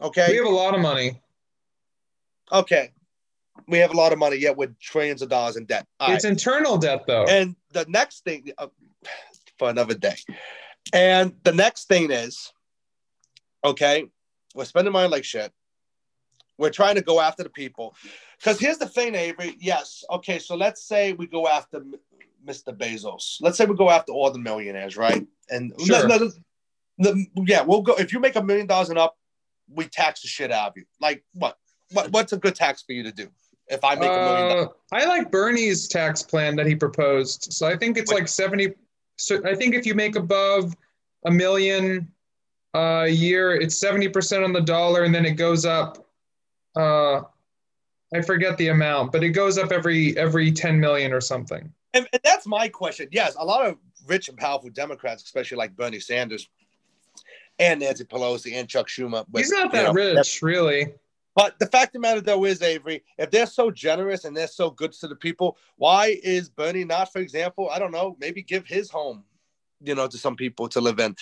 Okay? We have a lot of money. Okay. We have a lot of money, yet with trillions of dollars in debt. All it's right. Internal debt, though. And the next thing, for another day. And the next thing is, okay, we're spending money like shit. We're trying to go after the people. Because here's the thing, Avery. Yes. Okay, so let's say we go after Mr. Bezos. Let's say we go after all the millionaires, right? And sure. Yeah, we'll go. If you make $1 million and up, we tax the shit out of you. Like what? What's a good tax for you to do? If I make $1 million, I like Bernie's tax plan that he proposed. So I think it's like 70. So I think if you make above $1 million a year, it's 70% on the dollar, and then it goes up. I forget the amount, but it goes up every 10 million or something. And that's my question. Yes, a lot of rich and powerful Democrats, especially like Bernie Sanders and Nancy Pelosi and Chuck Schumer. But, he's not that rich, really. But the fact of the matter, though, is, Avery, if they're so generous and they're so good to the people, why is Bernie not, for example, I don't know, maybe give his home, you know, to some people to live in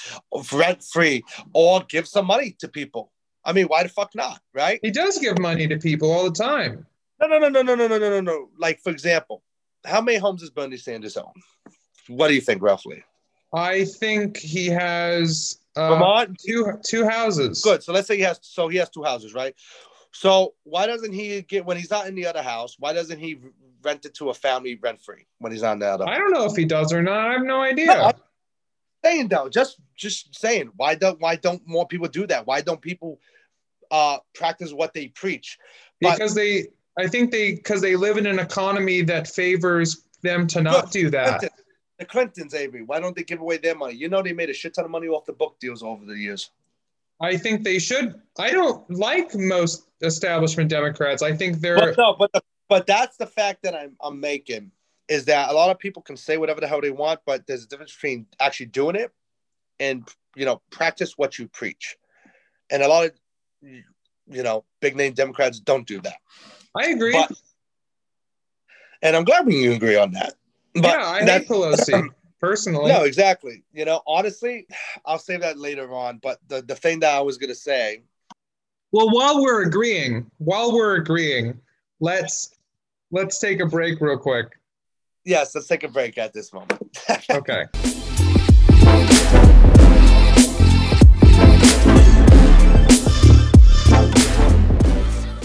rent-free or give some money to people? I mean, why the fuck not, right? He does give money to people all the time. No. Like, for example, how many homes does Bernie Sanders own? What do you think, roughly? I think he has Vermont? Two houses. Good. So let's say he has two houses, right? So why doesn't he get, when he's not in the other house, why doesn't he rent it to a family rent-free when he's on the other house? I don't know if he does or not. I have no idea. No, I'm saying, though, just saying, why don't more people do that? Why don't people practice what they preach? Because they live in an economy that favors them to not do that. The Clintons, Avery, why don't they give away their money? You know, they made a shit ton of money off the book deals over the years. I think they should. I don't like most establishment Democrats. I think they're... But that's the fact that I'm making, is that a lot of people can say whatever the hell they want, but there's a difference between actually doing it and, you know, practice what you preach. And a lot of, you know, big-name Democrats don't do that. I agree. And I'm glad you agree on that. But yeah, I hate Pelosi. Personally. No, exactly. You know, honestly, I'll save that later on. But the thing that I was going to say. Well, while we're agreeing, let's take a break real quick. Yes, let's take a break at this moment. Okay.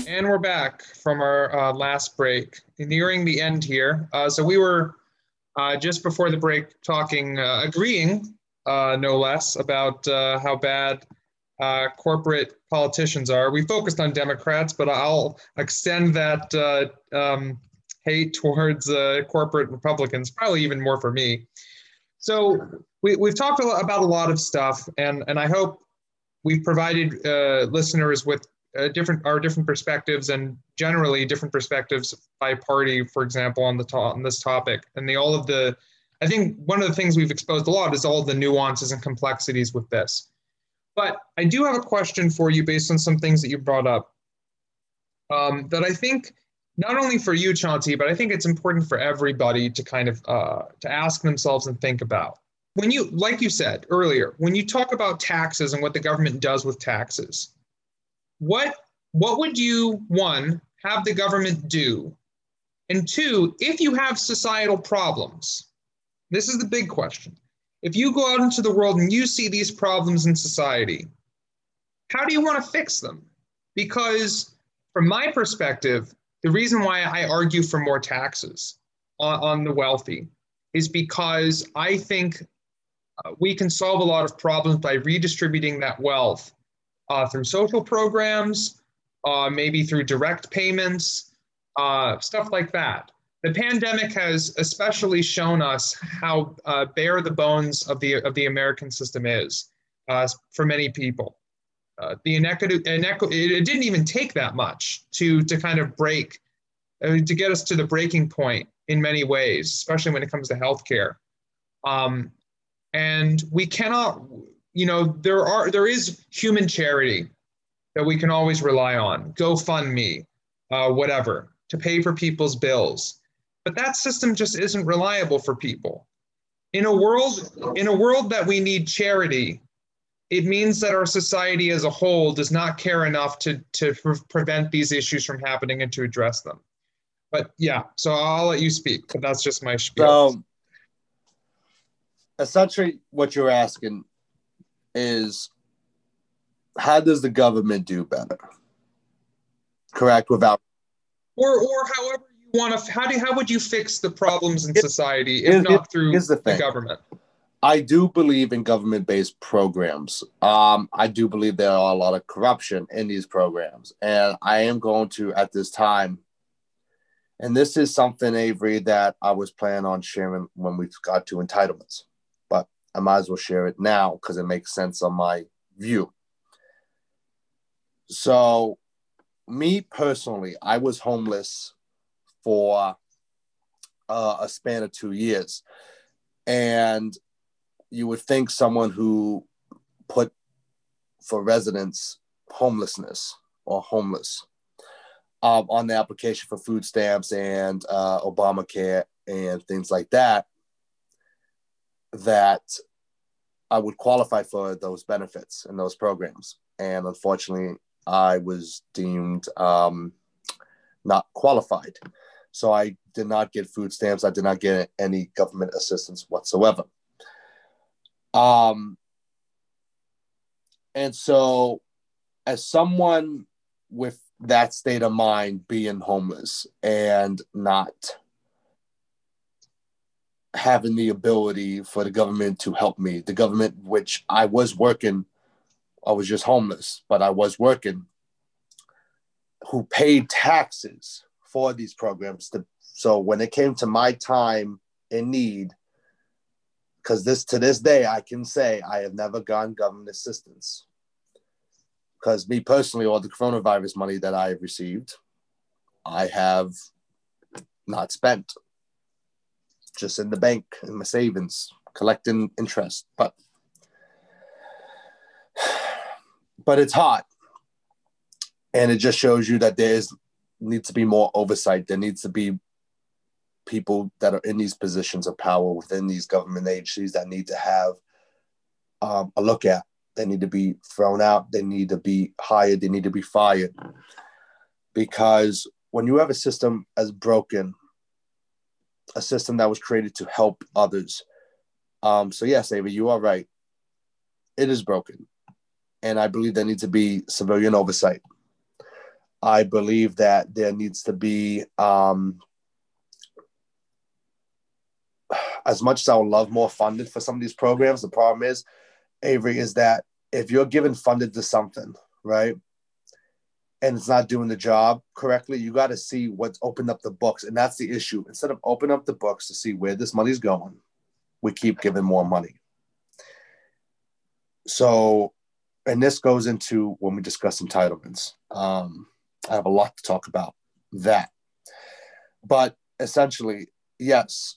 And we're back from our last break, nearing the end here. So we were... just before the break, agreeing, no less, about how bad corporate politicians are. We focused on Democrats, but I'll extend that hate towards corporate Republicans, probably even more for me. So we've talked about a lot of stuff, and I hope we've provided listeners with different perspectives, and generally different perspectives by party, for example, on this topic. And I think one of the things we've exposed a lot is all the nuances and complexities with this. But I do have a question for you based on some things that you brought up that I think not only for you, Chauncey, but I think it's important for everybody to kind of to ask themselves and think about. When you, like you said earlier, when you talk about taxes and what the government does with taxes, what would you, one, have the government do? And two, if you have societal problems, this is the big question. If you go out into the world and you see these problems in society, how do you want to fix them? Because from my perspective, the reason why I argue for more taxes on the wealthy is because I think we can solve a lot of problems by redistributing that wealth through social programs, maybe through direct payments, stuff like that. The pandemic has especially shown us how bare the bones of the American system is for many people. It didn't even take that much to kind of break, to get us to the breaking point in many ways, especially when it comes to healthcare. And we cannot, you know, there is human charity that we can always rely on, GoFundMe, whatever, to pay for people's bills. But that system just isn't reliable for people. In a world that we need charity, it means that our society as a whole does not care enough to prevent these issues from happening and to address them. But yeah, so I'll let you speak, but that's just my spiel. So essentially what you're asking is, how does the government do better? Correct? Without or however you want to, how would you fix the problems in society if not through the government? I do believe in government-based programs. I do believe there are a lot of corruption in these programs. And I am going to, at this time, and this is something, Avery, that I was planning on sharing when we got to entitlements, but I might as well share it now because it makes sense on my view. So me personally, I was homeless for a span of 2 years. And you would think someone who put for residence homelessness or homeless on the application for food stamps and Obamacare and things like that, that I would qualify for those benefits and those programs. And unfortunately, I was deemed not qualified. So I did not get food stamps. I did not get any government assistance whatsoever. And so as someone with that state of mind, being homeless and not having the ability for the government to help me, the government, which I was working, I was just homeless, but I was working, who paid taxes for these programs. So when it came to my time in need, because to this day, I can say I have never gotten government assistance. Because me personally, all the coronavirus money that I have received, I have not spent. Just in the bank, in my savings, collecting interest. But it's hard. And it just shows you that there needs to be more oversight. There needs to be people that are in these positions of power within these government agencies that need to have a look at. They need to be thrown out. They need to be hired. They need to be fired. Because when you have a system as broken, a system that was created to help others. So yes, Avery, you are right. It is broken. And I believe there needs to be civilian oversight. I believe that there needs to be as much as I would love more funding for some of these programs, the problem is, Avery, is that if you're giving funding to something, right, and it's not doing the job correctly, you got to see what's opened up the books. And that's the issue. Instead of opening up the books to see where this money's going, we keep giving more money. So, and this goes into when we discuss entitlements. I have a lot to talk about that. But essentially, yes,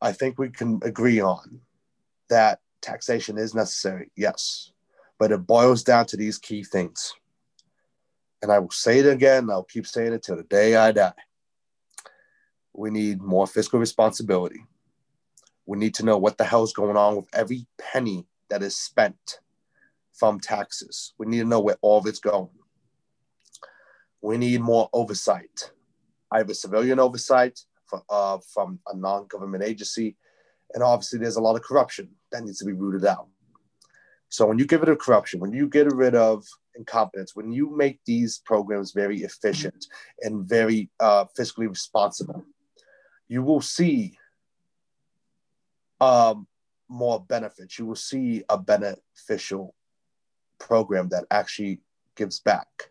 I think we can agree on that taxation is necessary, yes, but it boils down to these key things. And I will say it again, I'll keep saying it till the day I die. We need more fiscal responsibility. We need to know what the hell is going on with every penny that is spent from taxes. We need to know where all of it's going. We need more oversight, either civilian oversight, from a non-government agency. And obviously there's a lot of corruption that needs to be rooted out. So when you get rid of corruption, when you get rid of incompetence, when you make these programs very efficient and very fiscally responsible, you will see more benefits. You will see a beneficial program that actually gives back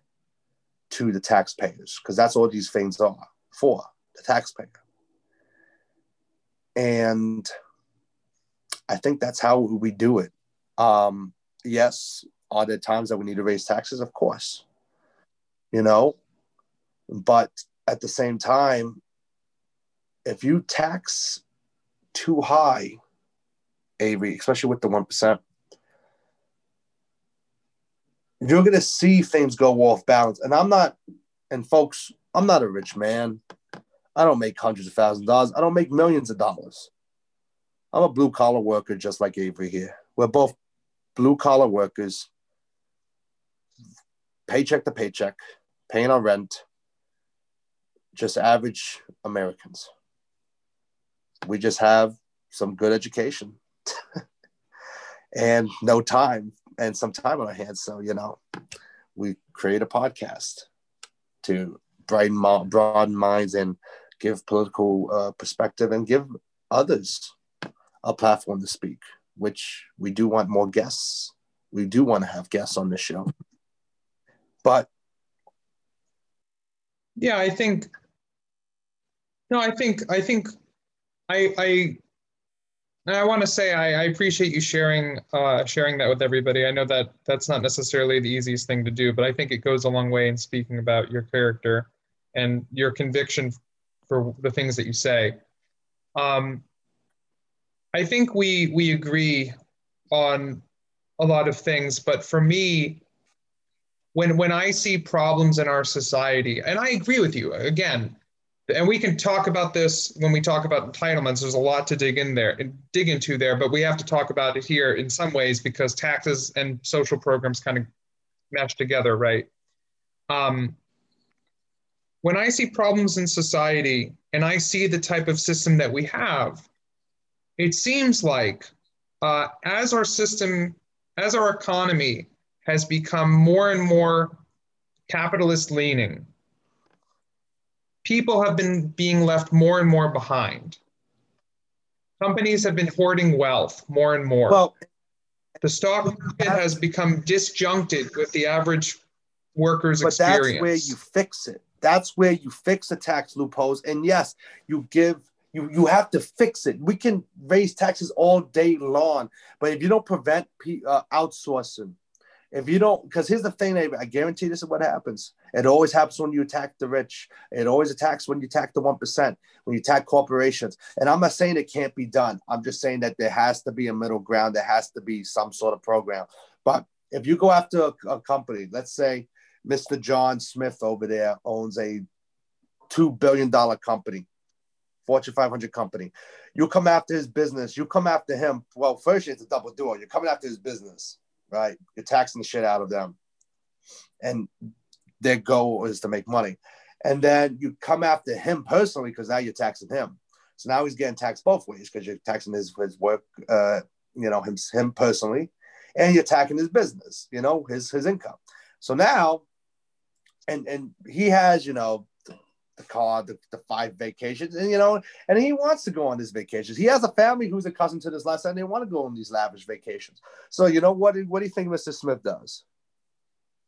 to the taxpayers, because that's all these things are for, the taxpayer. And I think that's how we do it. Yes, are there times that we need to raise taxes? Of course, you know, but at the same time, if you tax too high, Avery, especially with the 1%, you're going to see things go off balance. And I'm not, and folks, I'm not a rich man. I don't make hundreds of thousands of dollars. I don't make millions of dollars. I'm a blue-collar worker just like Avery here. We're both blue-collar workers, paycheck to paycheck, paying our rent, just average Americans. We just have some good education and no time and some time on our hands. So, you know, we create a podcast to broaden minds and give political perspective and give others a platform to speak, which we do want more guests. We do want to have guests on this show. But yeah, I want to say I appreciate you sharing that with everybody. I know that that's not necessarily the easiest thing to do, but I think it goes a long way in speaking about your character and your conviction for the things that you say. I think we agree on a lot of things, but for me, when I see problems in our society, and I agree with you again, and we can talk about this when we talk about entitlements. There's a lot to dig into there, but we have to talk about it here in some ways because taxes and social programs kind of mesh together, right? When I see problems in society and I see the type of system that we have, it seems like as our economy has become more and more capitalist leaning, people have been being left more and more behind. Companies have been hoarding wealth more and more. Well, the stock market has become disjuncted with the average worker's experience. But that's where you fix it. That's where you fix the tax loopholes. And yes, you have to fix it. We can raise taxes all day long, but if you don't prevent outsourcing, if you don't, because here's the thing, I guarantee this is what happens. It always happens when you attack the rich. It always attacks when you attack the 1%, when you attack corporations. And I'm not saying it can't be done. I'm just saying that there has to be a middle ground. There has to be some sort of program. But if you go after a company, let's say Mr. John Smith over there owns a $2 billion company, Fortune 500 company. You come after his business. You come after him. Well, first it's a double duo. You're coming after his business, right? You're taxing the shit out of them. And their goal is to make money. And then you come after him personally because now you're taxing him. So now he's getting taxed both ways because you're taxing his work, him personally, and you're taxing his business, his income. So now, and he has, the car, the 5 vacations, and he wants to go on these vacations. He has a family who's accustomed to this lifestyle, and they want to go on these lavish vacations. So, what do you think Mr. Smith does?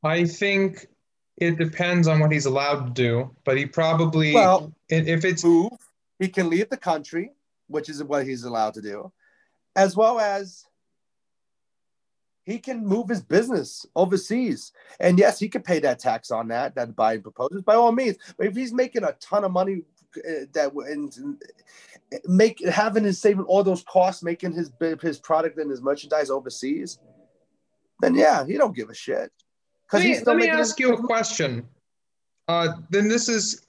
I think it depends on what he's allowed to do, but he probably, he can leave the country, which is what he's allowed to do, as well as he can move his business overseas. And yes, he could pay that tax on that Biden proposes by all means. But if he's making a ton of money saving all those costs, making his product and his merchandise overseas, then yeah, he don't give a shit. Let me ask you a question. Then this is,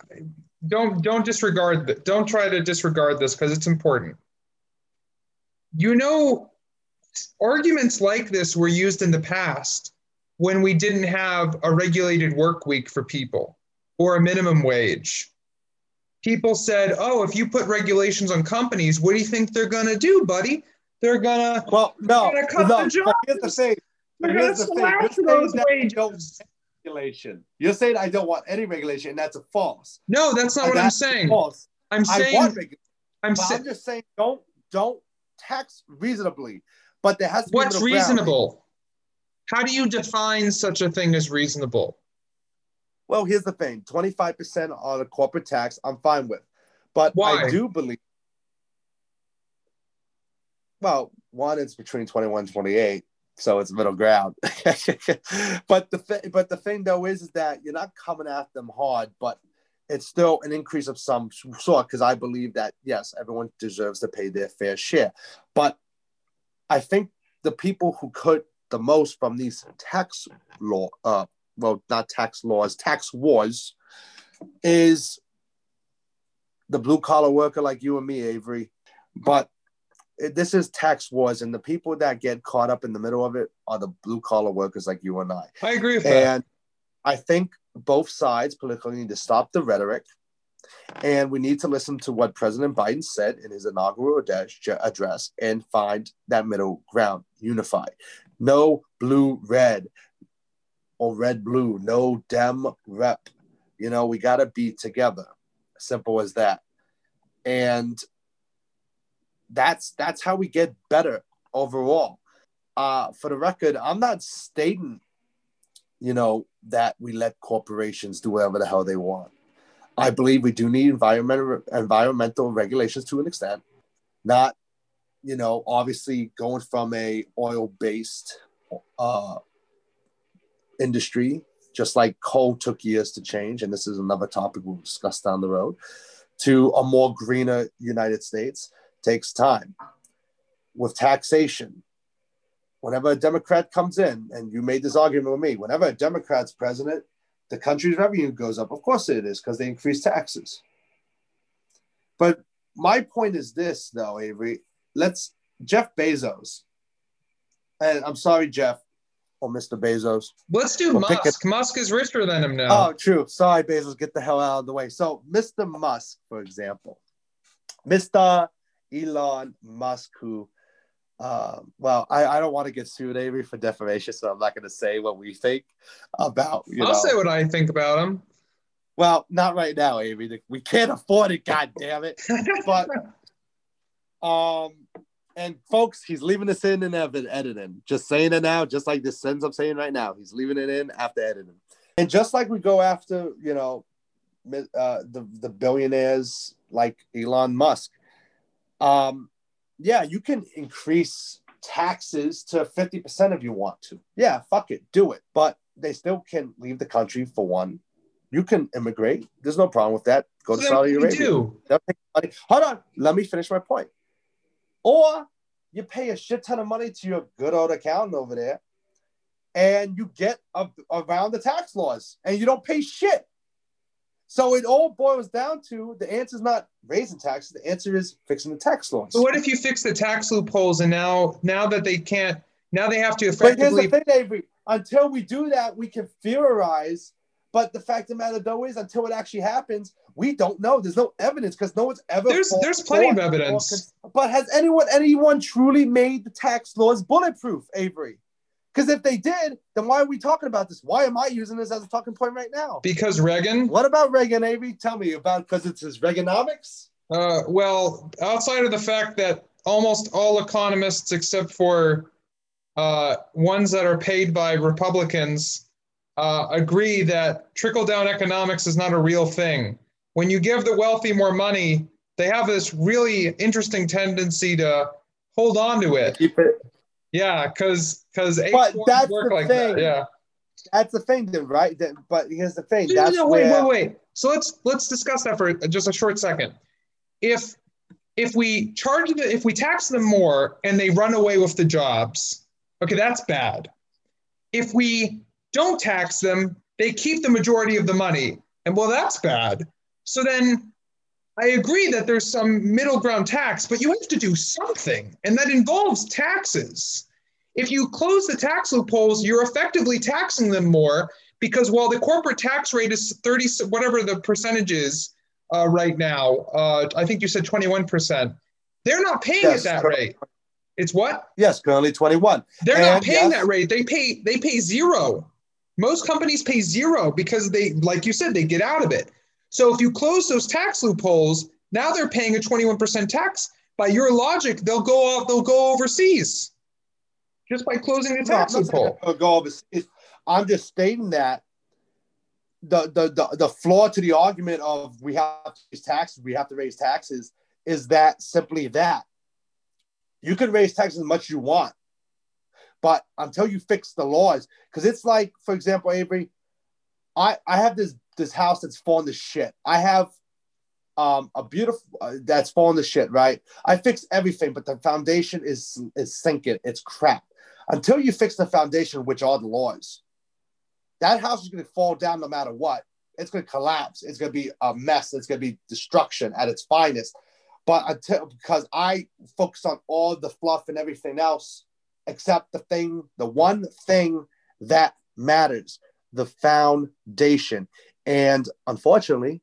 don't try to disregard this because it's important. Arguments like this were used in the past when we didn't have a regulated work week for people or a minimum wage. People said, oh, if you put regulations on companies, what do you think they're going to do, buddy? They're going to cut the jobs. Here's the thing. You're saying I don't want any regulation, and that's a false. No, that's not what I'm saying. False. I'm just saying don't tax reasonably. But there has to be what's reasonable? How do you define such a thing as reasonable? Well, here's the thing. 25% on a corporate tax, I'm fine with. But why? I do believe, well, one, it's between 21 and 28, so it's middle ground. But the thing, though, is that you're not coming at them hard, but it's still an increase of some sort, because I believe that, yes, everyone deserves to pay their fair share. But I think the people who could the most from these tax law, well, not tax laws, tax wars, is the blue collar worker like you and me, Avery. But this is tax wars, and the people that get caught up in the middle of it are the blue collar workers like you and I. I agree with that. And I think both sides politically need to stop the rhetoric, and we need to listen to what President Biden said in his inaugural address and find that middle ground, unified. No blue red or red blue, no Dem rep. You know, we got to be together. Simple as that. And that's how we get better overall. For the record, I'm not stating, you know, that we let corporations do whatever the hell they want. I believe we do need environmental regulations to an extent, not, you know, obviously going from a oil-based industry, just like coal took years to change, and this is another topic we'll discuss down the road, to a more greener United States takes time. With taxation, whenever a Democrat comes in, and you made this argument with me, whenever a Democrat's president, the country's revenue goes up. Of course it is, because they increase taxes. But my point is this, though, Avery. Jeff Bezos. And I'm sorry, Jeff, or Mr. Bezos. Let's do Musk. Musk is richer than him now. Oh, true. Sorry, Bezos, get the hell out of the way. So Mr. Musk, for example, Mr. Elon Musk, who, well, I don't want to get sued, Avery, for defamation, so I'm not going to say what we think about, I'll say what I think about him. Well, not right now, Avery. We can't afford it, God damn it. But, and folks, he's leaving this in and editing. Just saying it now, just like this sentence I'm saying right now. He's leaving it in after editing. And just like we go after, you know, the billionaires like Elon Musk, yeah, you can increase taxes to 50% if you want to. Yeah, fuck it, do it. But they still can leave the country, for one. You can immigrate. There's no problem with that. Go to Saudi Arabia. Hold on, let me finish my point. Or you pay a shit ton of money to your good old accountant over there, and you get around the tax laws, and you don't pay shit. So it all boils down to, the answer is not raising taxes. The answer is fixing the tax laws. But what if you fix the tax loopholes, and now that they can't, now they have to effectively. But here's the thing, Avery. Until we do that, we can theorize. But the fact of the matter, though, is until it actually happens, we don't know. There's no evidence, because no one's ever. There's plenty of evidence. But has anyone truly made the tax laws bulletproof, Avery? Because if they did, then why are we talking about this? Why am I using this as a talking point right now? Because Reagan. What about Reagan, Avery? Tell me about, because it's his Reaganomics? Well, outside of the fact that almost all economists, except for ones that are paid by Republicans, agree that trickle-down economics is not a real thing. When you give the wealthy more money, they have this really interesting tendency to hold on to it. Keep it. Yeah, because that's work the like thing. That. Yeah, that's the thing, then, right? But here's the thing. Wait. So let's discuss that for just a short second. If we tax them more and they run away with the jobs, okay, that's bad. If we don't tax them, they keep the majority of the money, and well, that's bad. So then, I agree that there's some middle ground tax, but you have to do something, and that involves taxes. If you close the tax loopholes, you're effectively taxing them more, because while the corporate tax rate is 30, whatever the percentage is right now, I think you said 21%. They're not paying at that rate. It's what? Yes, currently 21. They're not paying that rate. They pay zero. Most companies pay zero because they, like you said, they get out of it. So if you close those tax loopholes, now they're paying a 21% tax. By your logic, they'll go overseas just by closing the tax loophole. I'm just stating that the flaw to the argument of we have to raise taxes is that simply that. You can raise taxes as much as you want, but until you fix the laws, because it's like, for example, Avery, I have this this house that's fallen to shit. I have a beautiful that's fallen to shit, right? I fix everything, but the foundation is sinking. It's crap. Until you fix the foundation, which are the laws, that house is going to fall down no matter what. It's going to collapse. It's going to be a mess. It's going to be destruction at its finest. But until, because I focus on all the fluff and everything else, except the thing, the one thing that matters, the foundation. And unfortunately,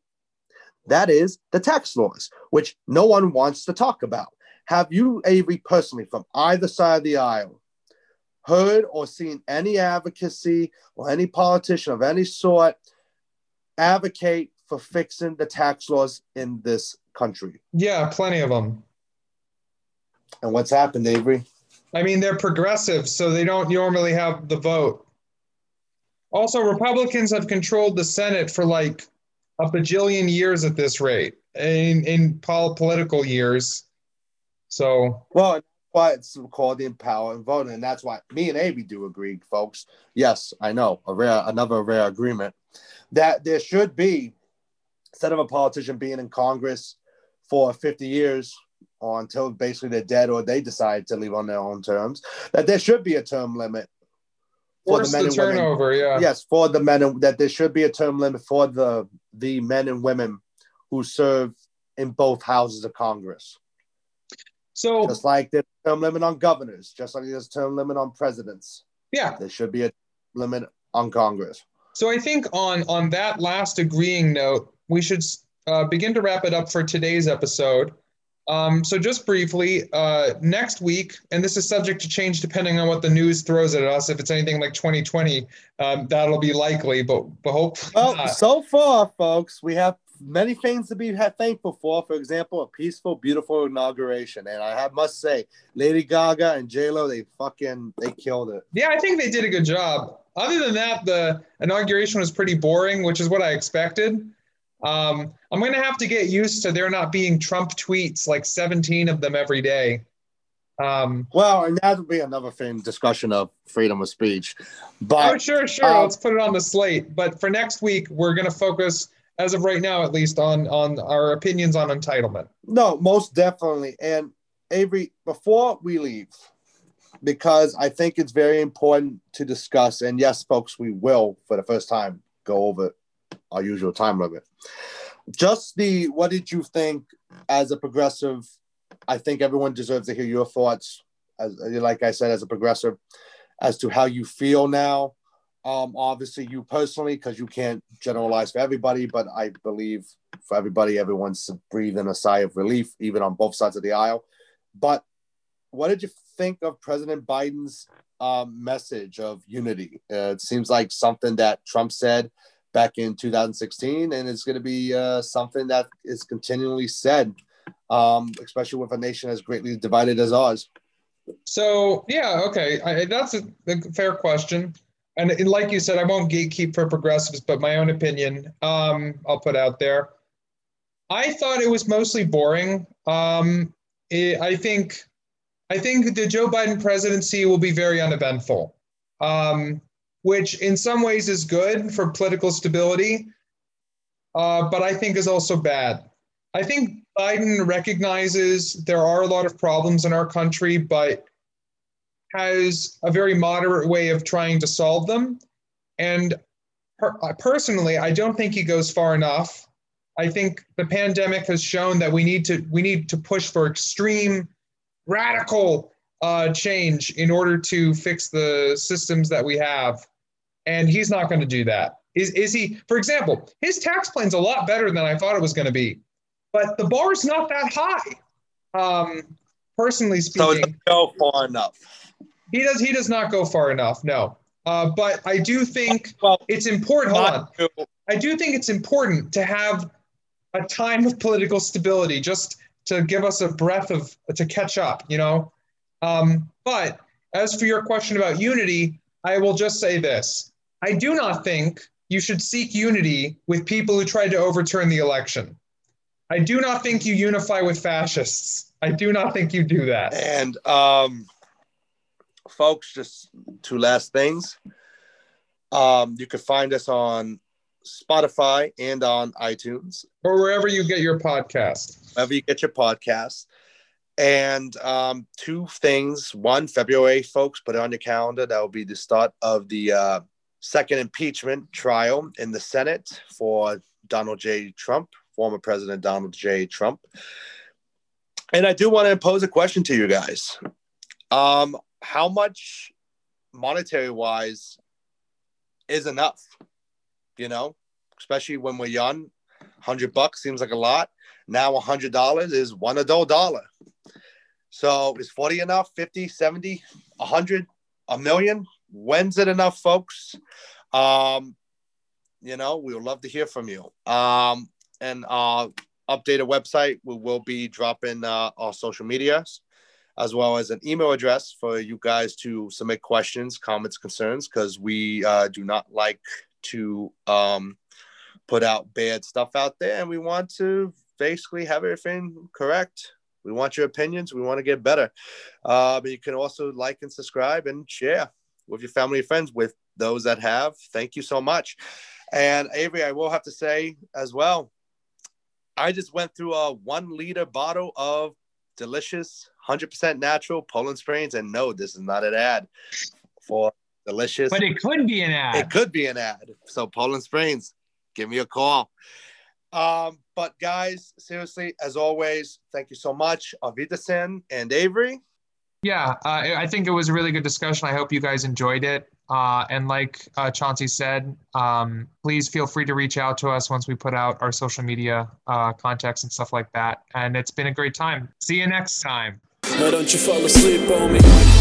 that is the tax laws, which no one wants to talk about. Have you, Avery, personally, from either side of the aisle, heard or seen any advocacy or any politician of any sort advocate for fixing the tax laws in this country? Yeah, plenty of them. And what's happened, Avery? I mean, they're progressive, so they don't normally have the vote. Also, Republicans have controlled the Senate for like a bajillion years at this rate, in political years. So, well, but it's called the power and voting, and that's why me and Avery do agree, folks. Yes, I know, another rare agreement, that there should be, instead of a politician being in Congress for 50 years or until basically they're dead or they decide to leave on their own terms, that there should be a term limit for the men and turnover, women. Yeah. Yes, for the men, and that there should be a term limit for the men and women who serve in both houses of Congress. So just like there's a term limit on governors, just like there's a term limit on presidents. Yeah. There should be a limit on Congress. So I think on that last agreeing note, we should begin to wrap it up for today's episode. So just briefly, next week, and this is subject to change depending on what the news throws at us. If it's anything like 2020, that'll be likely, but hopefully not. So far, folks, we have many things to be thankful for example, a peaceful, beautiful inauguration. And I must say, Lady Gaga and J-Lo, they killed it. Yeah, I think they did a good job. Other than that, the inauguration was pretty boring, which is what I expected. I'm going to have to get used to there not being Trump tweets, like 17 of them every day. Well, and that would be another thing, discussion of freedom of speech. But, sure. Let's put it on the slate. But for next week, we're going to focus, as of right now, at least, on our opinions on entitlement. No, most definitely. And Avery, before we leave, because I think it's very important to discuss, and yes, folks, we will, for the first time, go over our usual time limit. Just what did you think as a progressive? I think everyone deserves to hear your thoughts, as like I said, as a progressive, as to how you feel now. Obviously, you personally, because you can't generalize for everybody, but I believe for everybody, everyone's breathing a sigh of relief, even on both sides of the aisle. But what did you think of President Biden's message of unity? It seems like something that Trump said back in 2016, and it's going to be something that is continually said, especially with a nation as greatly divided as ours. So, yeah, okay. That's a fair question. And like you said, I won't gatekeep for progressives, but my own opinion I'll put out there. I thought it was mostly boring. I think the Joe Biden presidency will be very uneventful, which in some ways is good for political stability, but I think is also bad. I think Biden recognizes there are a lot of problems in our country, but has a very moderate way of trying to solve them. And personally, I don't think he goes far enough. I think the pandemic has shown that we need to push for extreme, radical change in order to fix the systems that we have. And he's not going to do that. Is he? For example, his tax plan's a lot better than I thought it was going to be, but the bar's not that high. Personally speaking. So it doesn't go far enough. He does not go far enough, no. But I do think it's important. Hold on. I do think it's important to have a time of political stability just to give us a breath to catch up, you know? But as for your question about unity, I will just say this. I do not think you should seek unity with people who tried to overturn the election. I do not think you unify with fascists. I do not think you do that. And, folks, just two last things. You can find us on Spotify and on iTunes. Or wherever you get your podcast. Wherever you get your podcast. And two things. One, February, folks, put it on your calendar. That will be the start of the second impeachment trial in the Senate for Donald J. Trump, former President Donald J. Trump. And I do want to pose a question to you guys. How much monetary-wise is enough? You know, especially when we're young, $100 seems like a lot. Now $100 is one adult dollar. So is 40 enough, 50, 70, 100, a million? When's it enough, folks? You know, we would love to hear from you. And our updated website, we will be dropping our social medias, as well as an email address for you guys to submit questions, comments, concerns, because we do not like to put out bad stuff out there, and we want to basically have everything correct. We want your opinions. We want to get better. But you can also like and subscribe and share with your family and friends, with those that have. Thank you so much. And Avery, I will have to say as well, I just went through a 1 liter bottle of delicious 100% natural Poland Springs. And no, this is not an ad for delicious. But it could be an ad. It could be an ad. So Poland Springs, give me a call. But guys, seriously, as always, thank you so much. Auf Wiedersehen. And Avery? Yeah, I think it was a really good discussion. I hope you guys enjoyed it. And like Chauncey said, please feel free to reach out to us once we put out our social media contacts and stuff like that. And it's been a great time. See you next time. Now don't you fall asleep on me.